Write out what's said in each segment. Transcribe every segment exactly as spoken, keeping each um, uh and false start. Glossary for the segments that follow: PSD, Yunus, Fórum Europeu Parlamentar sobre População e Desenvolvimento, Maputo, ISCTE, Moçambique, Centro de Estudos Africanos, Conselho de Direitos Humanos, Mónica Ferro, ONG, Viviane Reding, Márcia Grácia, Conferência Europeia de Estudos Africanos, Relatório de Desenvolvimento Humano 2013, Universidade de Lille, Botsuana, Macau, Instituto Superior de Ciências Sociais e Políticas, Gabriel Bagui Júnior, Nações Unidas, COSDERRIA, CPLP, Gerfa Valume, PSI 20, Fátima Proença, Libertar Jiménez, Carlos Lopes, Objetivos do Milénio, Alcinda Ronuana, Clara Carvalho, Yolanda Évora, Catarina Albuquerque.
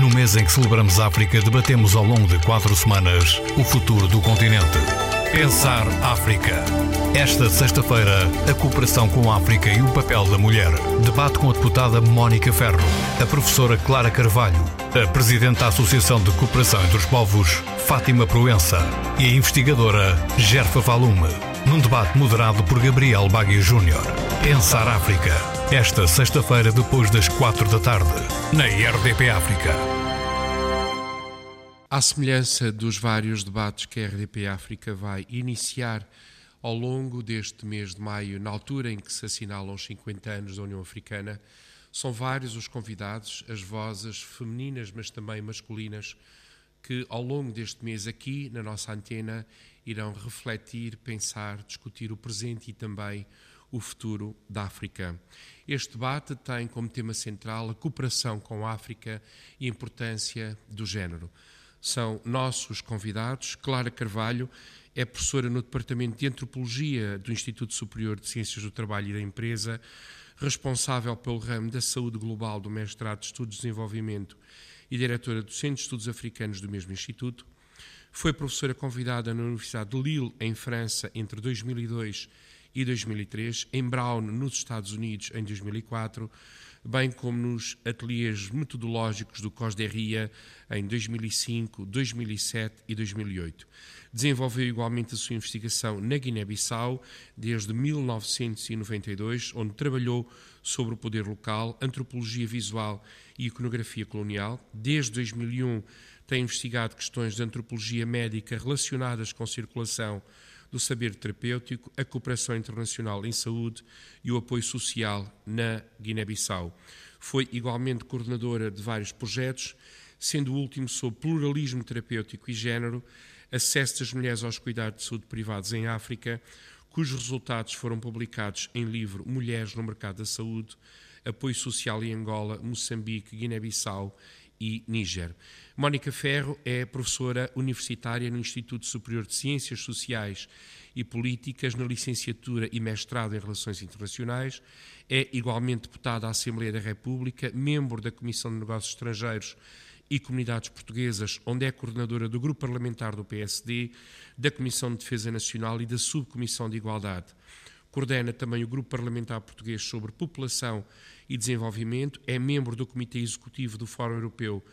No mês em que celebramos a África, debatemos ao longo de quatro semanas o futuro do continente. Pensar África. Esta sexta-feira, a cooperação com a África e o papel da mulher. Debate com a deputada Mónica Ferro, a professora Clara Carvalho, a presidente da Associação de Cooperação entre os Povos, Fátima Proença, e a investigadora Gerfa Valume, num debate moderado por Gabriel Bagui Júnior. Pensar África. Esta sexta-feira, depois das quatro da tarde, na R D P África. À semelhança dos vários debates que a R D P África vai iniciar ao longo deste mês de maio, na altura em que se assinalam os cinquenta anos da União Africana, são vários os convidados, as vozes femininas, mas também masculinas, que ao longo deste mês aqui, na nossa antena, irão refletir, pensar, discutir o presente e também o futuro da África. Este debate tem como tema central a cooperação com a África e a importância do género. São nossos convidados. Clara Carvalho é professora no Departamento de Antropologia do Instituto Superior de Ciências do Trabalho e da Empresa, responsável pelo ramo da Saúde Global do Mestrado de Estudos de Desenvolvimento e diretora do Centro de Estudos Africanos do mesmo instituto. Foi professora convidada na Universidade de Lille, em França, entre dois mil e dois e dois mil e três, em Brown, nos Estados Unidos, em dois mil e quatro, bem como nos ateliês metodológicos do COSDERRIA em dois mil e cinco, dois mil e sete e dois mil e oito. Desenvolveu igualmente a sua investigação na Guiné-Bissau desde mil novecentos e noventa e dois, onde trabalhou sobre o poder local, antropologia visual e iconografia colonial. Desde dois mil e um tem investigado questões de antropologia médica relacionadas com circulação do saber terapêutico, a cooperação internacional em saúde e o apoio social na Guiné-Bissau. Foi igualmente coordenadora de vários projetos, sendo o último sobre pluralismo terapêutico e género, acesso das mulheres aos cuidados de saúde privados em África, cujos resultados foram publicados em livro Mulheres no Mercado da Saúde, apoio social em Angola, Moçambique, Guiné-Bissau e Níger. Mónica Ferro é professora universitária no Instituto Superior de Ciências Sociais e Políticas, na licenciatura e mestrado em Relações Internacionais. É igualmente deputada à Assembleia da República, membro da Comissão de Negócios Estrangeiros e Comunidades Portuguesas, onde é coordenadora do Grupo Parlamentar do P S D, da Comissão de Defesa Nacional e da Subcomissão de Igualdade. Coordena também o Grupo Parlamentar Português sobre População e Desenvolvimento, é membro do Comitê Executivo do Fórum Europeu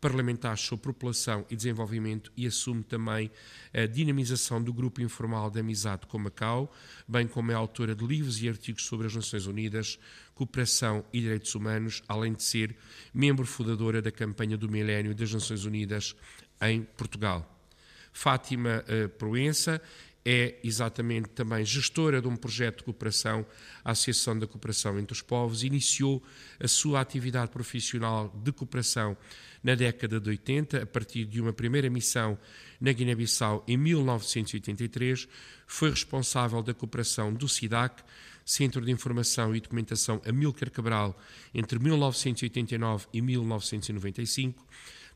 Parlamentar sobre População e Desenvolvimento e assume também a dinamização do Grupo Informal de Amizade com Macau, bem como é autora de livros e artigos sobre as Nações Unidas, cooperação e direitos humanos, além de ser membro fundadora da Campanha do Milénio das Nações Unidas em Portugal. Fátima Proença é exatamente também gestora de um projeto de cooperação, a Associação da Cooperação entre os Povos, iniciou a sua atividade profissional de cooperação na década de oitenta, a partir de uma primeira missão na Guiné-Bissau em mil novecentos e oitenta e três, foi responsável da cooperação do CIDAC, Centro de Informação e Documentação Amílcar Cabral, entre mil novecentos e oitenta e nove e mil novecentos e noventa e cinco,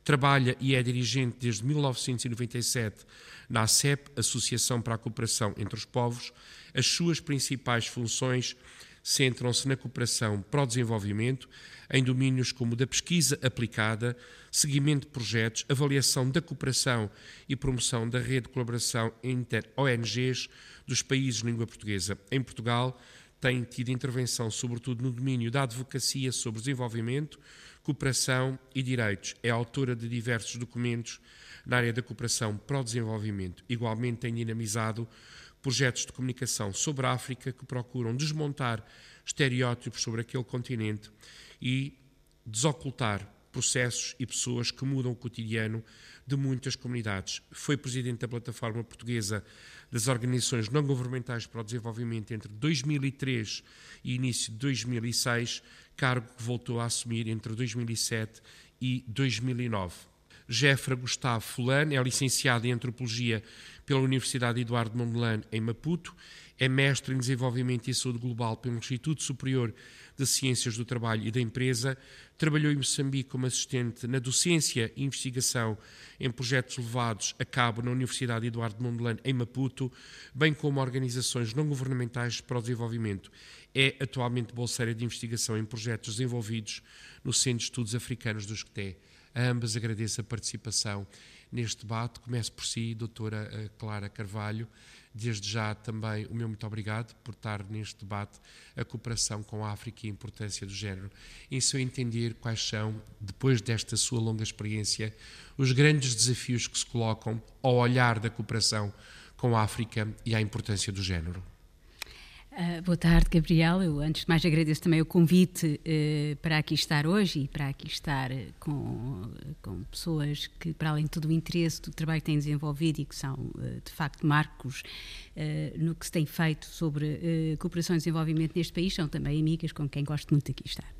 Trabalha e é dirigente desde mil novecentos e noventa e sete na A C E P, Associação para a Cooperação entre os Povos. As suas principais funções centram-se na cooperação para o desenvolvimento, em domínios como da pesquisa aplicada, seguimento de projetos, avaliação da cooperação e promoção da rede de colaboração entre O N Gs dos países de língua portuguesa. Em Portugal, tem tido intervenção, sobretudo, no domínio da advocacia sobre desenvolvimento, cooperação e direitos. É autora de diversos documentos na área da cooperação para o desenvolvimento. Igualmente tem dinamizado projetos de comunicação sobre a África que procuram desmontar estereótipos sobre aquele continente e desocultar processos e pessoas que mudam o cotidiano de muitas comunidades. Foi presidente da Plataforma Portuguesa das Organizações Não Governamentais para o Desenvolvimento entre dois mil e três e início de dois mil e seis, cargo que voltou a assumir entre dois mil e sete e dois mil e nove. Jefra Gustavo Fulano é licenciado em Antropologia pela Universidade Eduardo Mondlane, em Maputo, é mestre em Desenvolvimento e Saúde Global pelo Instituto Superior de Ciências do Trabalho e da Empresa, trabalhou em Moçambique como assistente na docência e investigação em projetos levados a cabo na Universidade Eduardo Mondlane, em Maputo, bem como organizações não governamentais para o desenvolvimento. É atualmente bolseira de investigação em projetos desenvolvidos no Centro de Estudos Africanos do I S C T E. A ambas agradeço a participação neste debate. Começo por si, doutora Clara Carvalho. Desde já também o meu muito obrigado por estar neste debate a cooperação com a África e a importância do género. Em seu entender, quais são, depois desta sua longa experiência, os grandes desafios que se colocam ao olhar da cooperação com a África e à importância do género? Uh, boa tarde, Gabriel. Eu, antes de mais, agradeço também o convite uh, para aqui estar hoje e para aqui estar uh, com, com pessoas que, para além de todo o interesse do trabalho que têm desenvolvido e que são, uh, de facto, marcos uh, no que se tem feito sobre uh, cooperação e desenvolvimento neste país, são também amigas com quem gosto muito de aqui estar.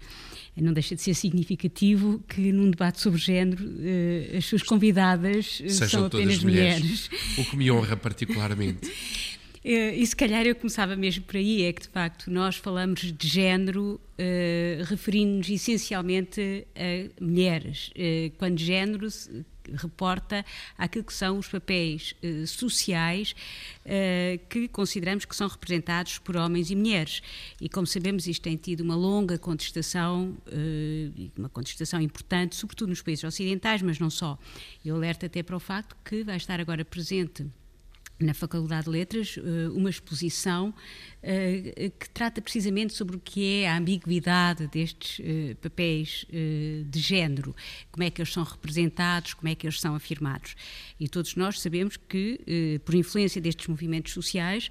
Não deixa de ser significativo que num debate sobre género uh, as suas convidadas uh, são apenas mulheres, mulheres, o que me honra particularmente. E se calhar eu começava mesmo por aí, é que de facto nós falamos de género eh, referindo-nos essencialmente a mulheres, eh, quando género se reporta àquilo que são os papéis eh, sociais eh, que consideramos que são representados por homens e mulheres. E como sabemos, isto tem tido uma longa contestação, eh, uma contestação importante, sobretudo nos países ocidentais, mas não só. Eu alerto até para o facto que vai estar agora presente na Faculdade de Letras, uma exposição que trata precisamente sobre o que é a ambiguidade destes papéis de género, como é que eles são representados, como é que eles são afirmados. E todos nós sabemos que, por influência destes movimentos sociais,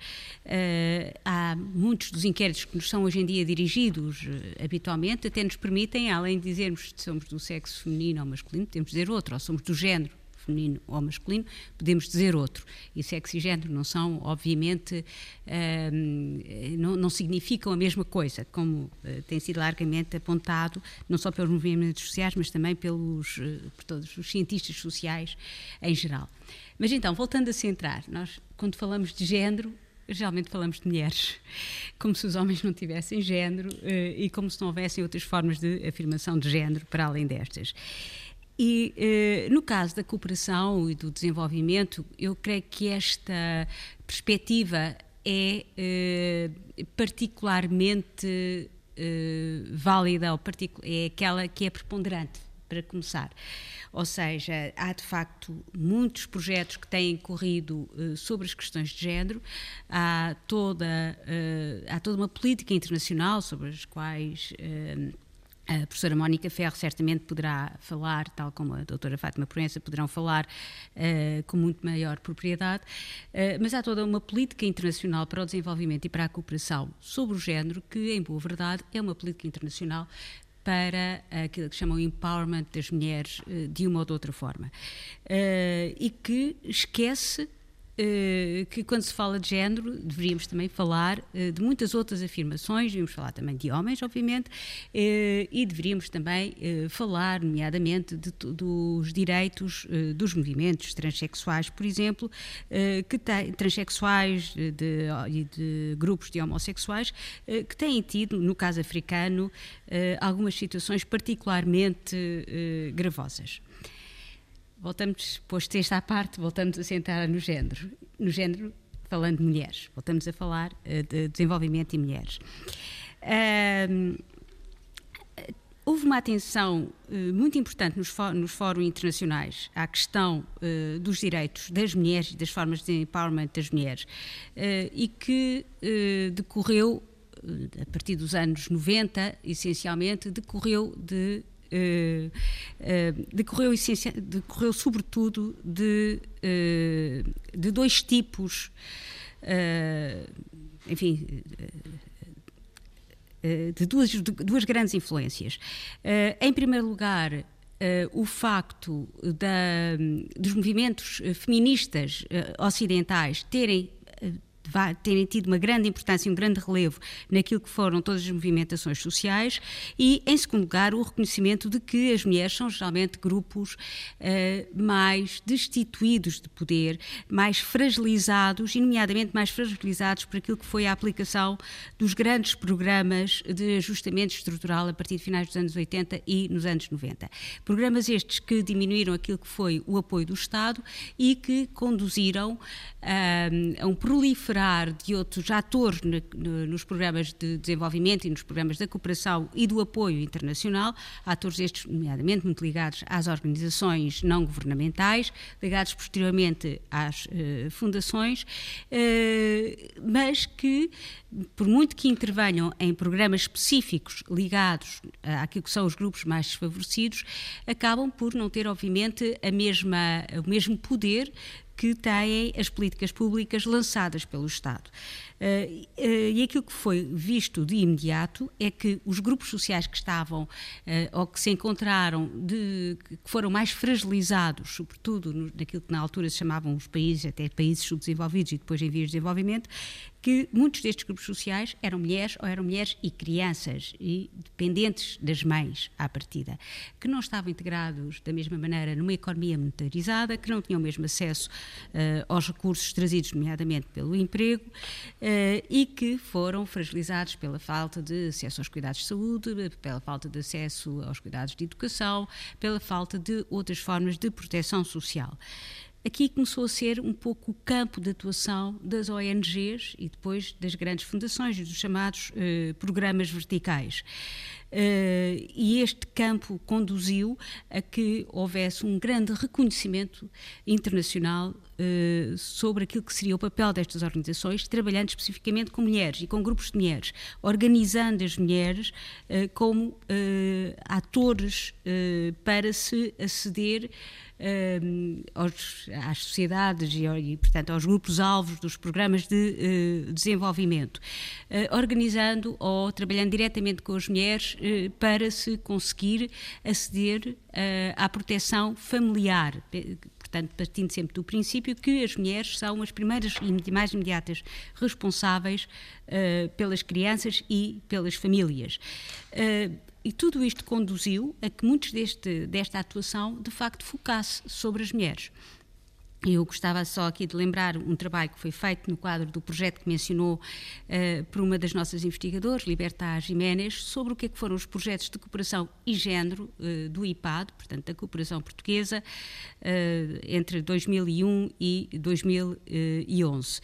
há muitos dos inquéritos que nos são hoje em dia dirigidos habitualmente, até nos permitem, além de dizermos que somos do sexo feminino ou masculino, podemos dizer outro, ou somos do género feminino ou masculino, podemos dizer outro. E sexo e género não são, obviamente, hum, não, não significam a mesma coisa, como uh, tem sido largamente apontado, não só pelos movimentos sociais, mas também pelos, uh, por todos os cientistas sociais em geral. Mas então, voltando a centrar, nós, quando falamos de género, geralmente falamos de mulheres, como se os homens não tivessem género uh, e como se não houvessem outras formas de afirmação de género para além destas. E eh, no caso da cooperação e do desenvolvimento, eu creio que esta perspectiva é eh, particularmente eh, válida, ou particu- é aquela que é preponderante, para começar. Ou seja, há de facto muitos projetos que têm corrido eh, sobre as questões de género, há toda, eh, há toda uma política internacional sobre as quais... Eh, A professora Mónica Ferro certamente poderá falar, tal como a doutora Fátima Proença, poderão falar uh, com muito maior propriedade, uh, mas há toda uma política internacional para o desenvolvimento e para a cooperação sobre o género que, em boa verdade, é uma política internacional para aquilo que chamam o empowerment das mulheres uh, de uma ou de outra forma, uh, e que esquece que quando se fala de género deveríamos também falar de muitas outras afirmações, deveríamos falar também de homens, obviamente, e deveríamos também falar, nomeadamente, de, dos direitos dos movimentos transexuais, por exemplo, que tem, transexuais e de, de grupos de homossexuais, que têm tido, no caso africano, algumas situações particularmente gravosas. Voltamos, posto esta à parte, voltamos a centrar no género, no género falando de mulheres, voltamos a falar uh, de desenvolvimento e mulheres. Uh, houve uma atenção uh, muito importante nos, fó- nos fóruns internacionais à questão uh, dos direitos das mulheres e das formas de empowerment das mulheres, uh, e que uh, decorreu, uh, a partir dos anos noventa, essencialmente, decorreu de... Uh, uh, decorreu, essencia, decorreu sobretudo de, uh, de dois tipos, uh, enfim, uh, uh, de, duas, de duas grandes influências. Uh, em primeiro lugar, uh, o facto da, dos movimentos feministas uh, ocidentais terem terem tido uma grande importância e um grande relevo naquilo que foram todas as movimentações sociais e, em segundo lugar, o reconhecimento de que as mulheres são geralmente grupos uh, mais destituídos de poder, mais fragilizados e, nomeadamente, mais fragilizados por aquilo que foi a aplicação dos grandes programas de ajustamento estrutural a partir de finais dos anos oitenta e nos anos noventa. Programas estes que diminuíram aquilo que foi o apoio do Estado e que conduziram uh, a um proliferar de outros atores nos programas de desenvolvimento e nos programas da cooperação e do apoio internacional, atores estes nomeadamente muito ligados às organizações não governamentais, ligados posteriormente às eh, fundações, eh, mas que, por muito que intervenham em programas específicos ligados àquilo que são os grupos mais desfavorecidos, acabam por não ter, obviamente, a mesma, o mesmo poder que têm as políticas públicas lançadas pelo Estado. Uh, uh, e aquilo que foi visto de imediato é que os grupos sociais que estavam, uh, ou que se encontraram, de, que foram mais fragilizados, sobretudo no, naquilo que na altura se chamavam os países, até países subdesenvolvidos e depois em vias de desenvolvimento, que muitos destes grupos sociais eram mulheres ou eram mulheres e crianças e dependentes das mães à partida, que não estavam integrados da mesma maneira numa economia monetarizada, que não tinham o mesmo acesso uh, aos recursos trazidos nomeadamente pelo emprego uh, e que foram fragilizados pela falta de acesso aos cuidados de saúde, pela falta de acesso aos cuidados de educação, pela falta de outras formas de proteção social. Aqui começou a ser um pouco o campo de atuação das O N Gs e depois das grandes fundações e dos chamados eh, programas verticais. Uh, e este campo conduziu a que houvesse um grande reconhecimento internacional uh, sobre aquilo que seria o papel destas organizações, trabalhando especificamente com mulheres e com grupos de mulheres, organizando as mulheres uh, como uh, atores uh, para se aceder uh, aos, às sociedades e, e, portanto, aos grupos-alvos dos programas de uh, desenvolvimento, uh, organizando ou trabalhando diretamente com as mulheres para se conseguir aceder uh, à proteção familiar, portanto, partindo sempre do princípio que as mulheres são as primeiras e mais imediatas responsáveis uh, pelas crianças e pelas famílias. Uh, E tudo isto conduziu a que muitos deste, desta atuação, de facto, focasse sobre as mulheres. Eu gostava só aqui de lembrar um trabalho que foi feito no quadro do projeto que mencionou uh, por uma das nossas investigadoras, Libertar Jiménez, sobre o que é que foram os projetos de cooperação e género uh, do I P A D, portanto da cooperação portuguesa, uh, entre dois mil e um e dois mil e onze.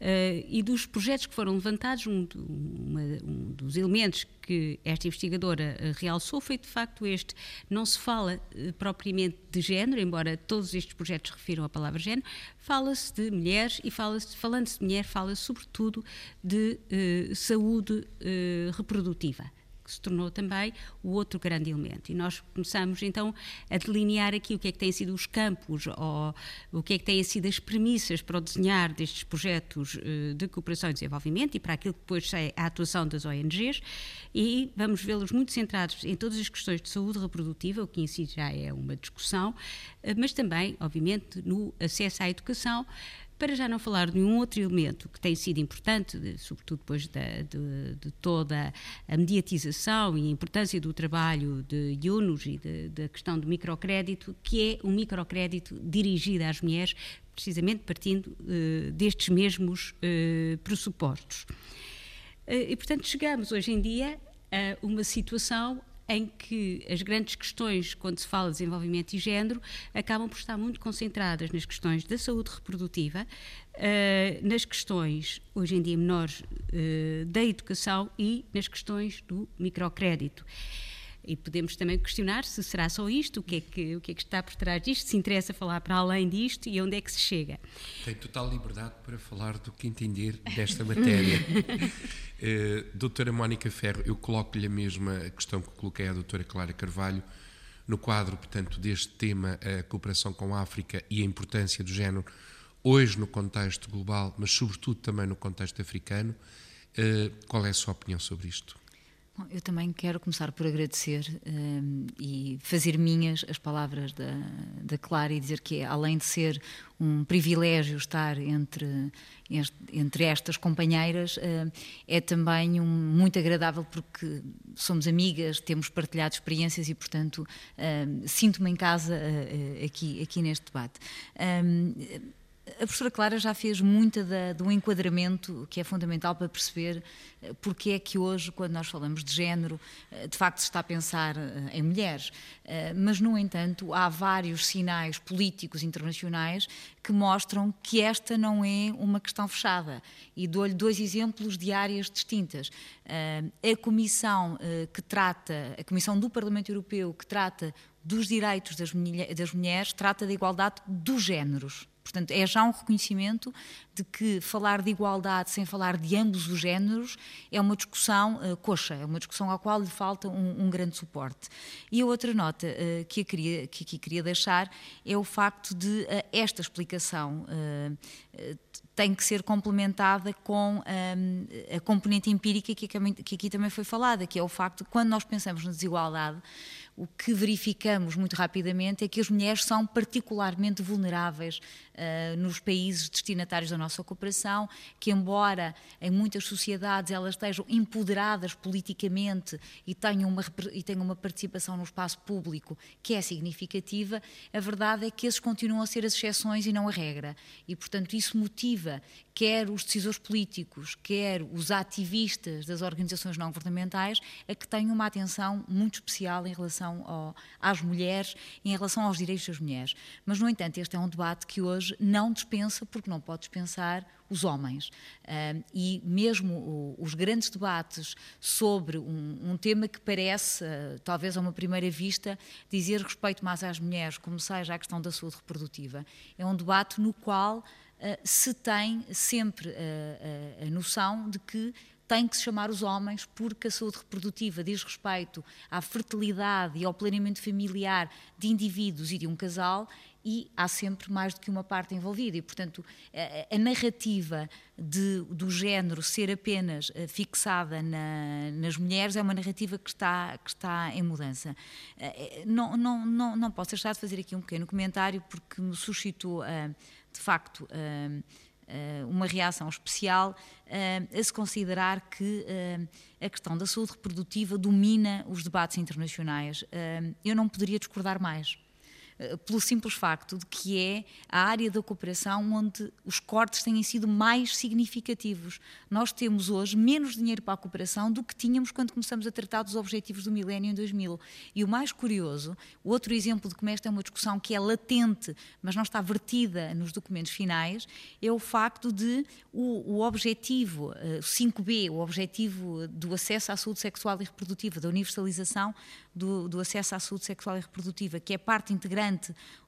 Uh, e dos projetos que foram levantados, um, uma, um dos elementos que esta investigadora realçou foi de facto este: não se fala uh, propriamente de género, embora todos estes projetos refiram a palavra género, fala-se de mulheres e fala-se, falando-se de mulher, fala-se sobretudo de eh, saúde eh, reprodutiva, que se tornou também o outro grande elemento. E nós começamos então a delinear aqui o que é que têm sido os campos, ou o que é que têm sido as premissas para o desenhar destes projetos eh, de cooperação e desenvolvimento e para aquilo que depois é a atuação das O N Gs, e vamos vê-los muito centrados em todas as questões de saúde reprodutiva, o que em si já é uma discussão, mas também, obviamente, no acesso à educação, para já não falar de um outro elemento que tem sido importante, sobretudo depois de, de, de toda a mediatização e a importância do trabalho de Yunus e da questão do microcrédito, que é um microcrédito dirigido às mulheres, precisamente partindo uh, destes mesmos uh, pressupostos. Uh, e, portanto, chegamos hoje em dia a uma situação em que as grandes questões, quando se fala de desenvolvimento e género, acabam por estar muito concentradas nas questões da saúde reprodutiva, uh, nas questões, hoje em dia menores, uh, da educação e nas questões do microcrédito. E podemos também questionar se será só isto, o que é que, o que, é que está por trás disto, se interessa falar para além disto e onde é que se chega. Tem total liberdade para falar do que entender desta matéria. uh, doutora Mónica Ferro, eu coloco-lhe a mesma questão que coloquei à doutora Clara Carvalho, no quadro, portanto, deste tema, a cooperação com a África e a importância do género, hoje no contexto global, mas sobretudo também no contexto africano. Uh, qual é a sua opinião sobre isto? Eu também quero começar por agradecer um, e fazer minhas as palavras da, da Clara e dizer que, além de ser um privilégio estar entre, este, entre estas companheiras, uh, é também um, muito agradável porque somos amigas, temos partilhado experiências e, portanto, uh, sinto-me em casa uh, uh, aqui, aqui neste debate. Um, A professora Clara já fez muito da, do enquadramento, que é fundamental para perceber porque é que hoje, quando nós falamos de género, de facto se está a pensar em mulheres. Mas, no entanto, há vários sinais políticos internacionais que mostram que esta não é uma questão fechada. E dou-lhe dois exemplos de áreas distintas. A comissão que trata, a comissão do Parlamento Europeu que trata dos direitos das, mulher, das mulheres, trata da igualdade dos géneros. Portanto, é já um reconhecimento de que falar de igualdade sem falar de ambos os géneros é uma discussão uh, coxa, é uma discussão à qual lhe falta um, um grande suporte. E a outra nota uh, que, eu queria, que aqui queria deixar é o facto de uh, esta explicação uh, uh, tem que ser complementada com um, a componente empírica que, que aqui também foi falada, que é o facto de, quando nós pensamos na desigualdade, o que verificamos muito rapidamente é que as mulheres são particularmente vulneráveis uh, nos países destinatários da nossa cooperação, que embora em muitas sociedades elas estejam empoderadas politicamente e tenham uma, e tenham uma participação no espaço público que é significativa, a verdade é que esses continuam a ser as exceções e não a regra. E, portanto, isso motiva quer os decisores políticos, quer os ativistas das organizações não governamentais, a que tenham uma atenção muito especial em relação Ao, às mulheres, em relação aos direitos das mulheres. Mas, no entanto, este é um debate que hoje não dispensa, porque não pode dispensar os homens. Uh, e mesmo o, os grandes debates sobre um, um tema que parece, uh, talvez a uma primeira vista, dizer respeito mais às mulheres, como seja a questão da saúde reprodutiva, é um debate no qual uh, se tem sempre uh, uh, a noção de que tem que se chamar os homens, porque a saúde reprodutiva diz respeito à fertilidade e ao planeamento familiar de indivíduos e de um casal, e há sempre mais do que uma parte envolvida. E, portanto, a, a narrativa de, do género ser apenas fixada na, nas mulheres é uma narrativa que está, que está em mudança. Não, não, não, não posso deixar de fazer aqui um pequeno comentário, porque me suscitou, de facto, uma reação especial a se considerar que a questão da saúde reprodutiva domina os debates internacionais. Eu não poderia discordar mais, pelo simples facto de que é a área da cooperação onde os cortes têm sido mais significativos. Nós temos hoje menos dinheiro para a cooperação do que tínhamos quando começamos a tratar dos Objetivos do Milénio em dois mil. E o mais curioso, outro exemplo de como esta é uma discussão que é latente, mas não está vertida nos documentos finais, é o facto de o, o objetivo cinco B, o objetivo do acesso à saúde sexual e reprodutiva, da universalização do, do acesso à saúde sexual e reprodutiva, que é parte integrante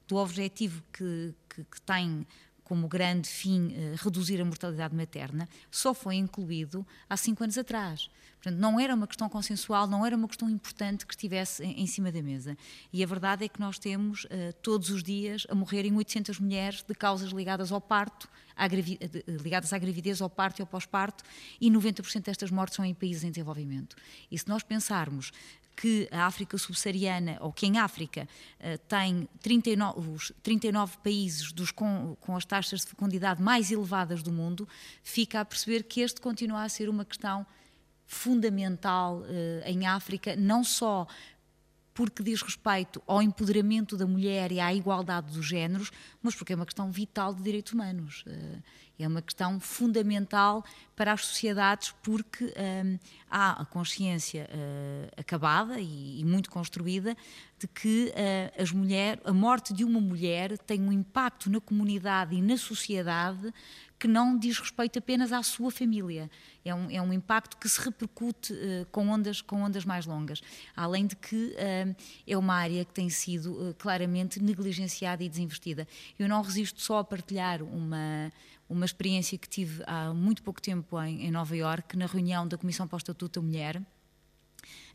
do objetivo que, que, que tem como grande fim eh, reduzir a mortalidade materna, só foi incluído há cinco anos atrás. Portanto, não era uma questão consensual, não era uma questão importante que estivesse em, em cima da mesa. E a verdade é que nós temos eh, todos os dias a morrerem oitocentas mulheres de causas ligadas ao parto, à gravi- ligadas à gravidez, ao parto e ao pós-parto, e noventa por cento destas mortes são em países em desenvolvimento. E se nós pensarmos que a África subsaariana, ou que em África uh, tem trinta e nove, os trinta e nove países dos com, com as taxas de fecundidade mais elevadas do mundo, fica a perceber que este continua a ser uma questão fundamental uh, em África, não só porque diz respeito ao empoderamento da mulher e à igualdade dos géneros, mas porque é uma questão vital de direitos humanos. É uma questão fundamental para as sociedades, porque hum, há a consciência hum, acabada e, e muito construída de que hum, as mulher, a morte de uma mulher tem um impacto na comunidade e na sociedade que não diz respeito apenas à sua família. É um, é um impacto que se repercute uh, com, ondas, com ondas mais longas. Além de que uh, é uma área que tem sido uh, claramente negligenciada e desinvestida. Eu não resisto só a partilhar uma, uma experiência que tive há muito pouco tempo em, em Nova Iorque, na reunião da Comissão para o Estatuto da Mulher,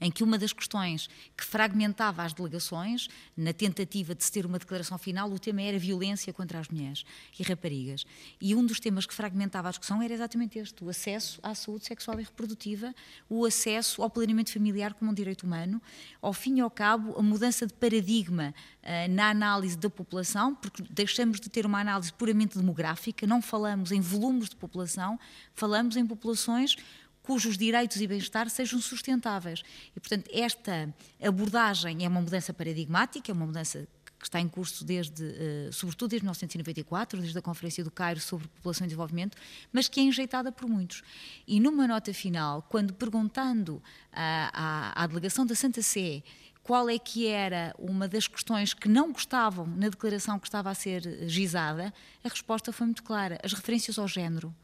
em que uma das questões que fragmentava as delegações, na tentativa de se ter uma declaração final, o tema era violência contra as mulheres e raparigas. E um dos temas que fragmentava a discussão era exatamente este, o acesso à saúde sexual e reprodutiva, o acesso ao planeamento familiar como um direito humano, ao fim e ao cabo, a mudança de paradigma uh, na análise da população, porque deixamos de ter uma análise puramente demográfica, não falamos em volumes de população, falamos em populações cujos direitos e bem-estar sejam sustentáveis. E, portanto, esta abordagem é uma mudança paradigmática, é uma mudança que está em curso desde, sobretudo desde mil novecentos e noventa e quatro, desde a Conferência do Cairo sobre População e Desenvolvimento, mas que é enjeitada por muitos. E numa nota final, quando perguntando à, à, à delegação da Santa Sé qual é que era uma das questões que não gostavam na declaração que estava a ser gizada, a resposta foi muito clara, as referências ao género.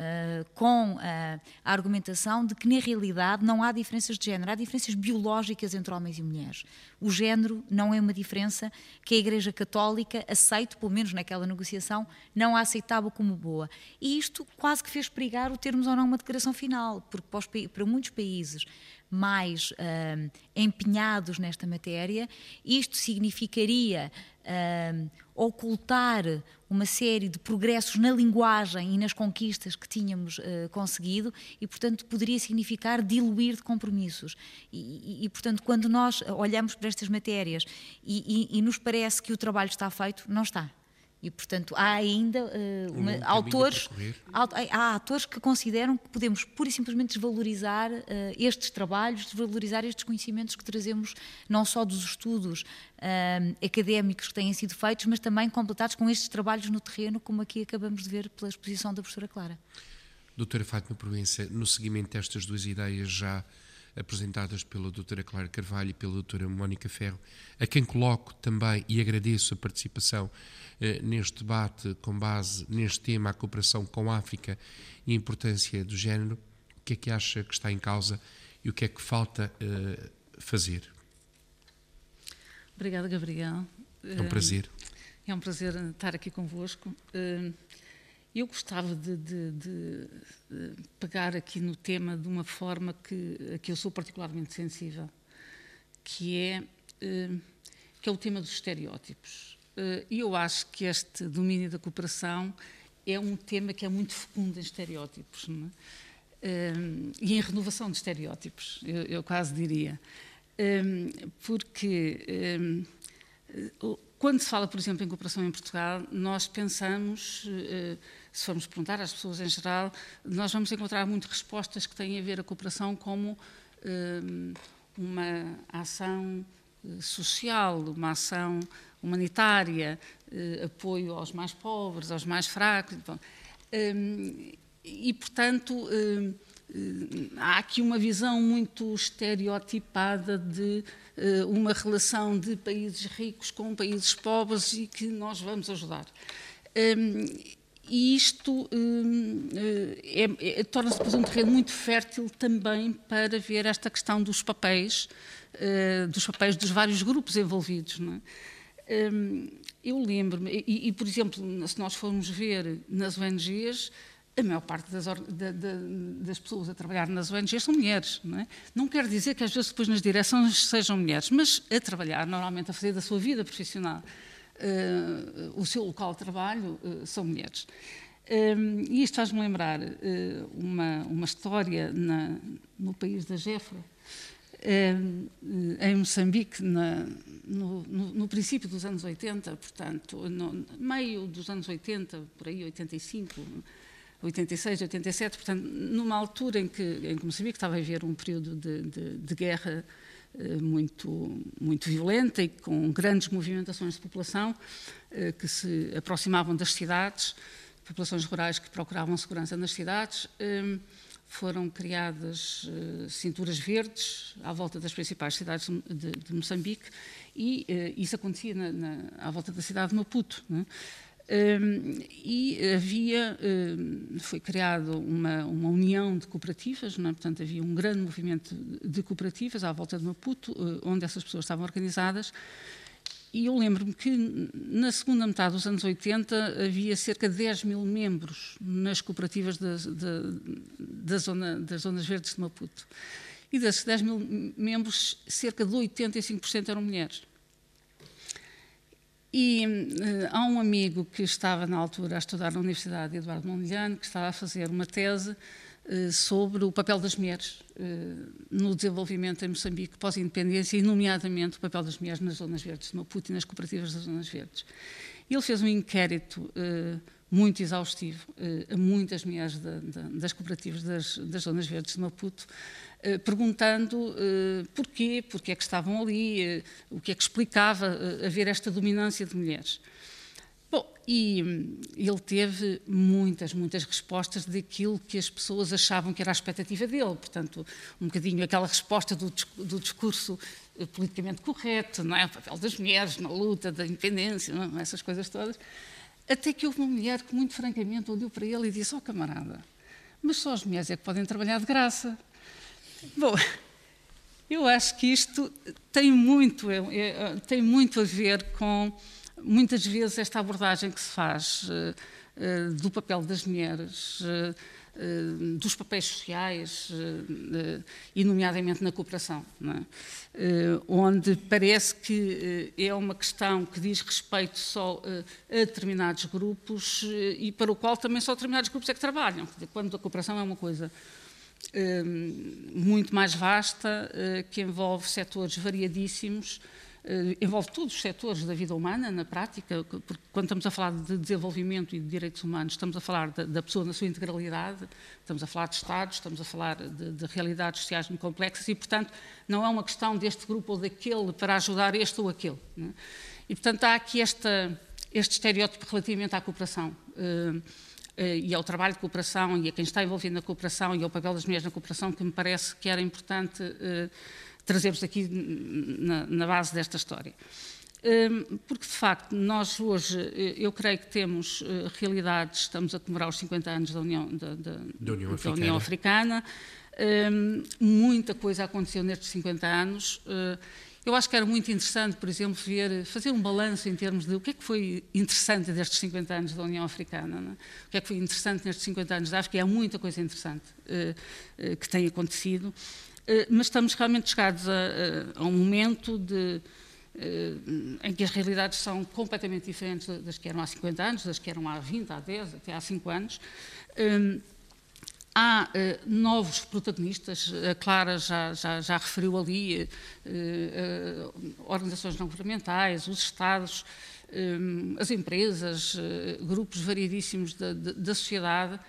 Uh, com uh, a argumentação de que, na realidade, não há diferenças de género, há diferenças biológicas entre homens e mulheres. O género não é uma diferença que a Igreja Católica aceite, pelo menos naquela negociação, não a aceitava como boa. E isto quase que fez perigar o termos ou não uma declaração final, porque para, os, para muitos países mais uh, empenhados nesta matéria, isto significaria uh, ocultar uma série de progressos na linguagem e nas conquistas que tínhamos uh, conseguido e, portanto, poderia significar diluir de compromissos. E, e portanto, quando nós olhamos para estas matérias e, e, e nos parece que o trabalho está feito, não está. E, portanto, há ainda uh, uma, um autores, há, há atores que consideram que podemos pura e simplesmente desvalorizar uh, estes trabalhos, desvalorizar estes conhecimentos que trazemos, não só dos estudos uh, académicos que têm sido feitos, mas também completados com estes trabalhos no terreno, como aqui acabamos de ver pela exposição da professora Clara. Doutora Fátima Proença, no seguimento destas duas ideias já apresentadas pela doutora Clara Carvalho e pela doutora Mónica Ferro, a quem coloco também e agradeço a participação eh, neste debate com base neste tema, a cooperação com a África e a importância do género. O que é que acha que está em causa e o que é que falta eh, fazer? Obrigada, Gabriel. É um prazer. É um prazer estar aqui convosco. Eu gostava de, de, de pegar aqui no tema de uma forma que, a que eu sou particularmente sensível, que é, que é o tema dos estereótipos. E eu acho que este domínio da cooperação é um tema que é muito fecundo em estereótipos, não é? E em renovação de estereótipos, eu, eu quase diria. Porque quando se fala, por exemplo, em cooperação em Portugal, nós pensamos, se formos perguntar às pessoas em geral, nós vamos encontrar muitas respostas que têm a ver a cooperação como uma ação social, uma ação humanitária, apoio aos mais pobres, aos mais fracos. E, portanto, há aqui uma visão muito estereotipada de uh, uma relação de países ricos com países pobres e que nós vamos ajudar. Um, e isto um, é, é, torna-se depois um terreno muito fértil também para ver esta questão dos papéis, uh, dos papéis dos vários grupos envolvidos, não é? Um, eu lembro-me, e, e por exemplo, se nós formos ver nas O N Gs, a maior parte das, da, da, das pessoas a trabalhar nas O N Gs são mulheres, não é? Não quer dizer que às vezes depois nas direções sejam mulheres, mas a trabalhar, normalmente a fazer da sua vida profissional, uh, o seu local de trabalho, uh, são mulheres. Um, e isto faz-me lembrar uh, uma, uma história na, no país da Gerfa, um, em Moçambique, na, no, no, no princípio dos anos oitenta, portanto, no meio dos anos oitenta, por aí, oitenta e cinco... oitenta e seis, oitenta e sete, portanto, numa altura em que, em que Moçambique estava a viver um período de, de, de guerra eh, muito, muito violenta e com grandes movimentações de população eh, que se aproximavam das cidades, populações rurais que procuravam segurança nas cidades, eh, foram criadas eh, cinturas verdes à volta das principais cidades de, de Moçambique e eh, isso acontecia na, na, à volta da cidade de Maputo, né? Um, e havia, um, foi criada uma, uma união de cooperativas, não é? Portanto, havia um grande movimento de cooperativas à volta de Maputo, onde essas pessoas estavam organizadas, e eu lembro-me que na segunda metade dos anos oitenta havia cerca de dez mil membros nas cooperativas da, da, da zona, das Zonas Verdes de Maputo. e desses dez mil membros, cerca de oitenta e cinco por cento eram mulheres. E uh, há um amigo que estava na altura a estudar na Universidade de Eduardo Mondlane, que estava a fazer uma tese uh, sobre o papel das mulheres uh, no desenvolvimento em Moçambique pós-independência, e nomeadamente o papel das mulheres nas Zonas Verdes de Maputo e nas cooperativas das Zonas Verdes. Ele fez um inquérito uh, muito exaustivo uh, a muitas mulheres da, da, das cooperativas das, das Zonas Verdes de Maputo, uh, perguntando uh, porquê, porque é que estavam ali, uh, o que é que explicava uh, haver esta dominância de mulheres. Bom, e um, ele teve muitas, muitas respostas daquilo que as pessoas achavam que era a expectativa dele, portanto, um bocadinho aquela resposta do, do discurso politicamente correto, não é? O papel das mulheres na luta da independência, não é? Essas coisas todas. Até que houve uma mulher que, muito francamente, olhou para ele e disse: ó, camarada, mas só as mulheres é que podem trabalhar de graça. Bom, eu acho que isto tem muito, é, é, tem muito a ver com, muitas vezes, esta abordagem que se faz é, é, do papel das mulheres, é, é, dos papéis sociais, é, é, e nomeadamente na cooperação, não é? É, onde parece que é uma questão que diz respeito só a determinados grupos e para o qual também só determinados grupos é que trabalham, quando a cooperação é uma coisa é, muito mais vasta, é, que envolve setores variadíssimos, envolve todos os setores da vida humana, na prática, porque quando estamos a falar de desenvolvimento e de direitos humanos, estamos a falar da, da pessoa na sua integralidade, estamos a falar de Estados, estamos a falar de, de realidades sociais muito complexas e, portanto, não é uma questão deste grupo ou daquele para ajudar este ou aquele, né? E, portanto, há aqui esta, este estereótipo relativamente à cooperação uh, uh, e ao trabalho de cooperação e a quem está envolvido na cooperação e ao papel das mulheres na cooperação, que me parece que era importante uh, trazemos aqui na, na base desta história. Porque, de facto, nós hoje, eu creio que temos realidades, estamos a comemorar os cinquenta anos da União, da, da, da União, da Africana. União Africana, muita coisa aconteceu nestes cinquenta anos. Eu acho que era muito interessante, por exemplo, ver, fazer um balanço em termos de o que é que foi interessante destes cinquenta anos da União Africana, não é? O que é que foi interessante nestes cinquenta anos da África? Há muita coisa interessante que tem acontecido. Mas estamos realmente chegados a, a um momento de, em que as realidades são completamente diferentes das que eram há cinquenta anos, das que eram há vinte, há dez, até há cinco anos. Há novos protagonistas, a Clara já, já, já referiu ali, organizações não governamentais, os Estados, as empresas, grupos variedíssimos da, da sociedade.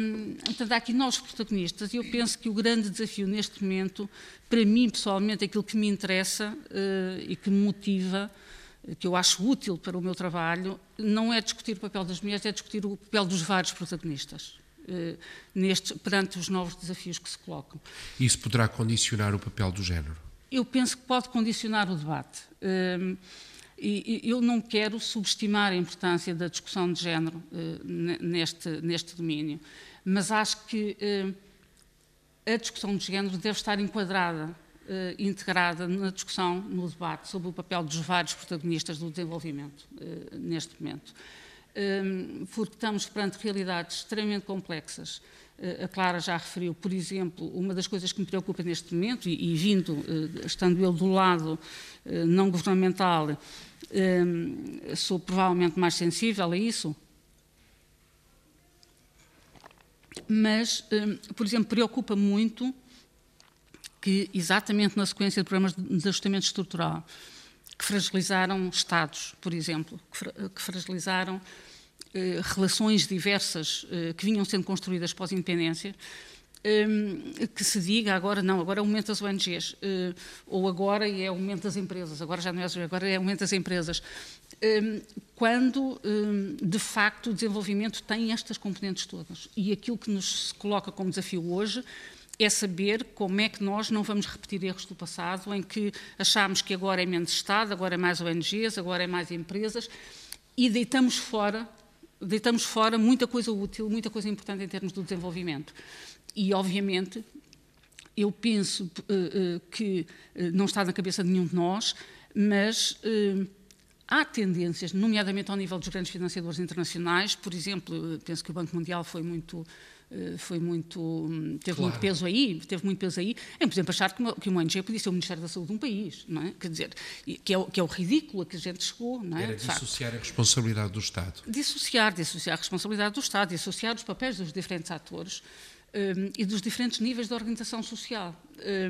Hum, portanto, há aqui novos protagonistas e eu penso que o grande desafio neste momento, para mim pessoalmente, aquilo que me interessa uh, e que me motiva, que eu acho útil para o meu trabalho, não é discutir o papel das mulheres, é discutir o papel dos vários protagonistas uh, neste, perante os novos desafios que se colocam. Isso poderá condicionar o papel do género? Eu penso que pode condicionar o debate. Uh, E eu não quero subestimar a importância da discussão de género eh, neste, neste domínio, mas acho que eh, a discussão de género deve estar enquadrada, eh, integrada na discussão, no debate, sobre o papel dos vários protagonistas do desenvolvimento eh, neste momento. Eh, porque estamos perante realidades extremamente complexas. A Clara já referiu, por exemplo, uma das coisas que me preocupa neste momento, e, e vindo, estando eu do lado não governamental, sou provavelmente mais sensível a isso, mas, por exemplo, preocupa-me muito que, exatamente na sequência de programas de ajustamento estrutural, que fragilizaram Estados, por exemplo, que fragilizaram Eh, relações diversas eh, que vinham sendo construídas pós-independência, eh, que se diga agora, não, agora aumenta as O N Gs, eh, ou agora é aumenta as empresas, agora já não é, agora é aumenta as empresas, eh, quando, eh, de facto, o desenvolvimento tem estas componentes todas. E aquilo que nos coloca como desafio hoje é saber como é que nós não vamos repetir erros do passado, em que achámos que agora é menos Estado, agora é mais O N Gs, agora é mais empresas, e deitamos fora deitamos fora muita coisa útil, muita coisa importante em termos do desenvolvimento. E, obviamente, eu penso uh, uh, que uh, não está na cabeça de nenhum de nós, mas uh, Há tendências, nomeadamente ao nível dos grandes financiadores internacionais, por exemplo, penso que o Banco Mundial foi muito... Foi muito, teve claro. muito peso aí, teve muito peso aí, em, por exemplo, achar que uma, que uma O N G podia ser o Ministério da Saúde de um país, não é? Quer dizer, que é o, que é o ridículo a que a gente chegou, não é? Era dissociar a responsabilidade do Estado. Dissociar, dissociar a responsabilidade do Estado, dissociar os papéis dos diferentes atores um, e dos diferentes níveis de organização social.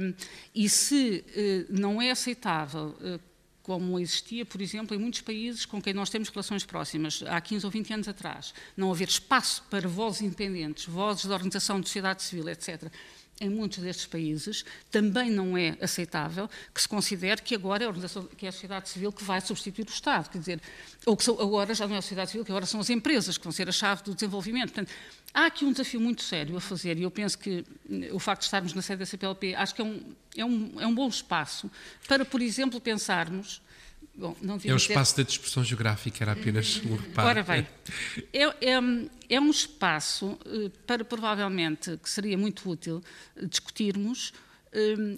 Um, e se uh, não é aceitável... Uh, como existia, por exemplo, em muitos países com quem nós temos relações próximas, há quinze ou vinte anos atrás, não haver espaço para vozes independentes, vozes da organização de sociedade civil, etcétera, em muitos destes países, também não é aceitável que se considere que agora é a, organização, que é a sociedade civil que vai substituir o Estado, quer dizer, ou que agora já não é a sociedade civil, que agora são as empresas que vão ser a chave do desenvolvimento. Portanto, há aqui um desafio muito sério a fazer e eu penso que o facto de estarmos na sede da C P L P acho que é um, é um, é um bom espaço para, por exemplo, pensarmos... Bom, não é o espaço dizer... da dispersão geográfica, era apenas um reparo. Ora bem, é, é, é um espaço para provavelmente, que seria muito útil, discutirmos um,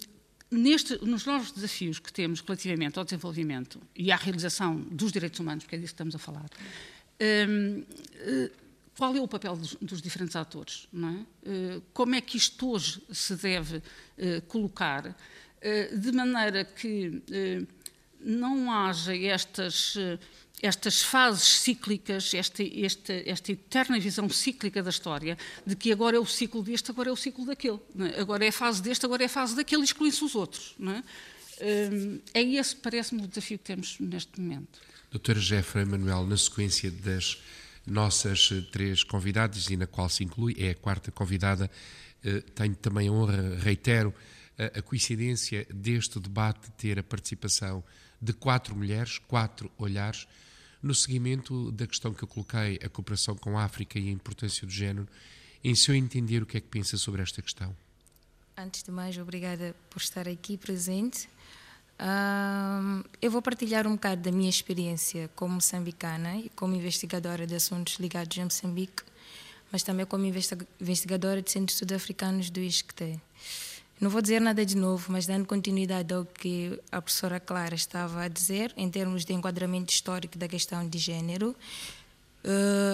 neste, nos novos desafios que temos relativamente ao desenvolvimento e à realização dos direitos humanos, porque é disso que estamos a falar, um, qual é o papel dos, dos diferentes atores, não é? Como é que isto hoje se deve uh, colocar, uh, de maneira que uh, não haja estas, estas fases cíclicas, esta, esta, esta eterna visão cíclica da história, de que agora é o ciclo deste, agora é o ciclo daquele, não é? Agora é a fase deste, agora é a fase daquele e excluem-se os outros, não é? É esse, parece-me, o desafio que temos neste momento. Doutora Gerfa Manuel, na sequência das nossas três convidadas, e na qual se inclui, é a quarta convidada, tenho também a honra, reitero, a coincidência deste debate ter a participação de quatro mulheres, quatro olhares, no seguimento da questão que eu coloquei, a cooperação com a África e a importância do género. Em seu entender, o que é que pensa sobre esta questão? Antes de mais, obrigada por estar aqui presente. Um, eu vou partilhar um bocado da minha experiência como moçambicana e como investigadora de assuntos ligados a Moçambique, mas também como investigadora de Centro de Estudos Africanos do I S C T E. Não vou dizer nada de novo, mas dando continuidade ao que a professora Clara estava a dizer, em termos de enquadramento histórico da questão de género,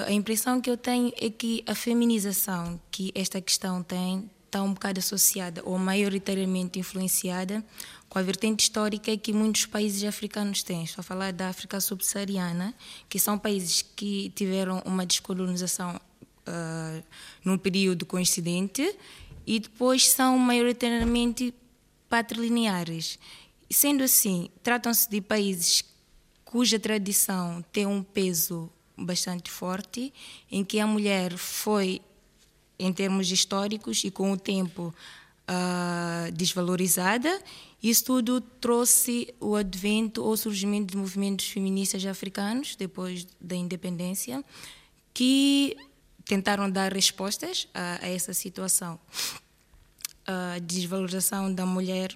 a impressão que eu tenho é que a feminização que esta questão tem está um bocado associada ou maioritariamente influenciada com a vertente histórica que muitos países africanos têm. Estou a falar da África subsaariana, que são países que tiveram uma descolonização uh, num período coincidente, e depois são maioritariamente patrilineares. Sendo assim, tratam-se de países cuja tradição tem um peso bastante forte, em que a mulher foi, em termos históricos e com o tempo, uh, desvalorizada. Isso tudo trouxe o advento ou o surgimento de movimentos feministas africanos, depois da independência, que tentaram dar respostas a, a essa situação. A desvalorização da mulher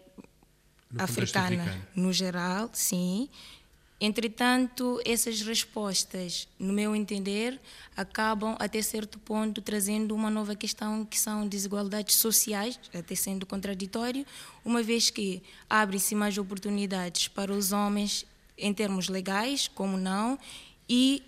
no africana no geral, sim. Entretanto, essas respostas, no meu entender, acabam até certo ponto trazendo uma nova questão, que são desigualdades sociais, até sendo contraditório, uma vez que abrem-se mais oportunidades para os homens em termos legais, como não, e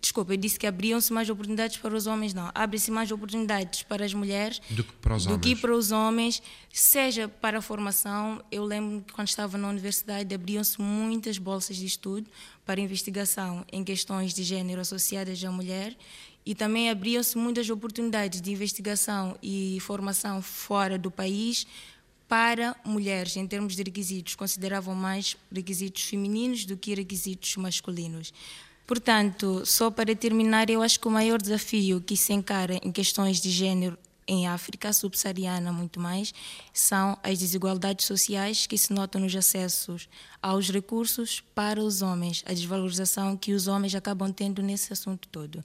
Desculpa, eu disse que abriam-se mais oportunidades para os homens, não. Abrem-se mais oportunidades para as mulheres do que para os, do que para os homens, seja para a formação. Eu lembro que quando estava na universidade abriam-se muitas bolsas de estudo para investigação em questões de género associadas à mulher, e também abriam-se muitas oportunidades de investigação e formação fora do país para mulheres. Em termos de requisitos, consideravam mais requisitos femininos do que requisitos masculinos. Portanto, só para terminar, eu acho que o maior desafio que se encara em questões de género em África subsaariana, muito mais, são as desigualdades sociais que se notam nos acessos aos recursos para os homens, a desvalorização que os homens acabam tendo nesse assunto todo.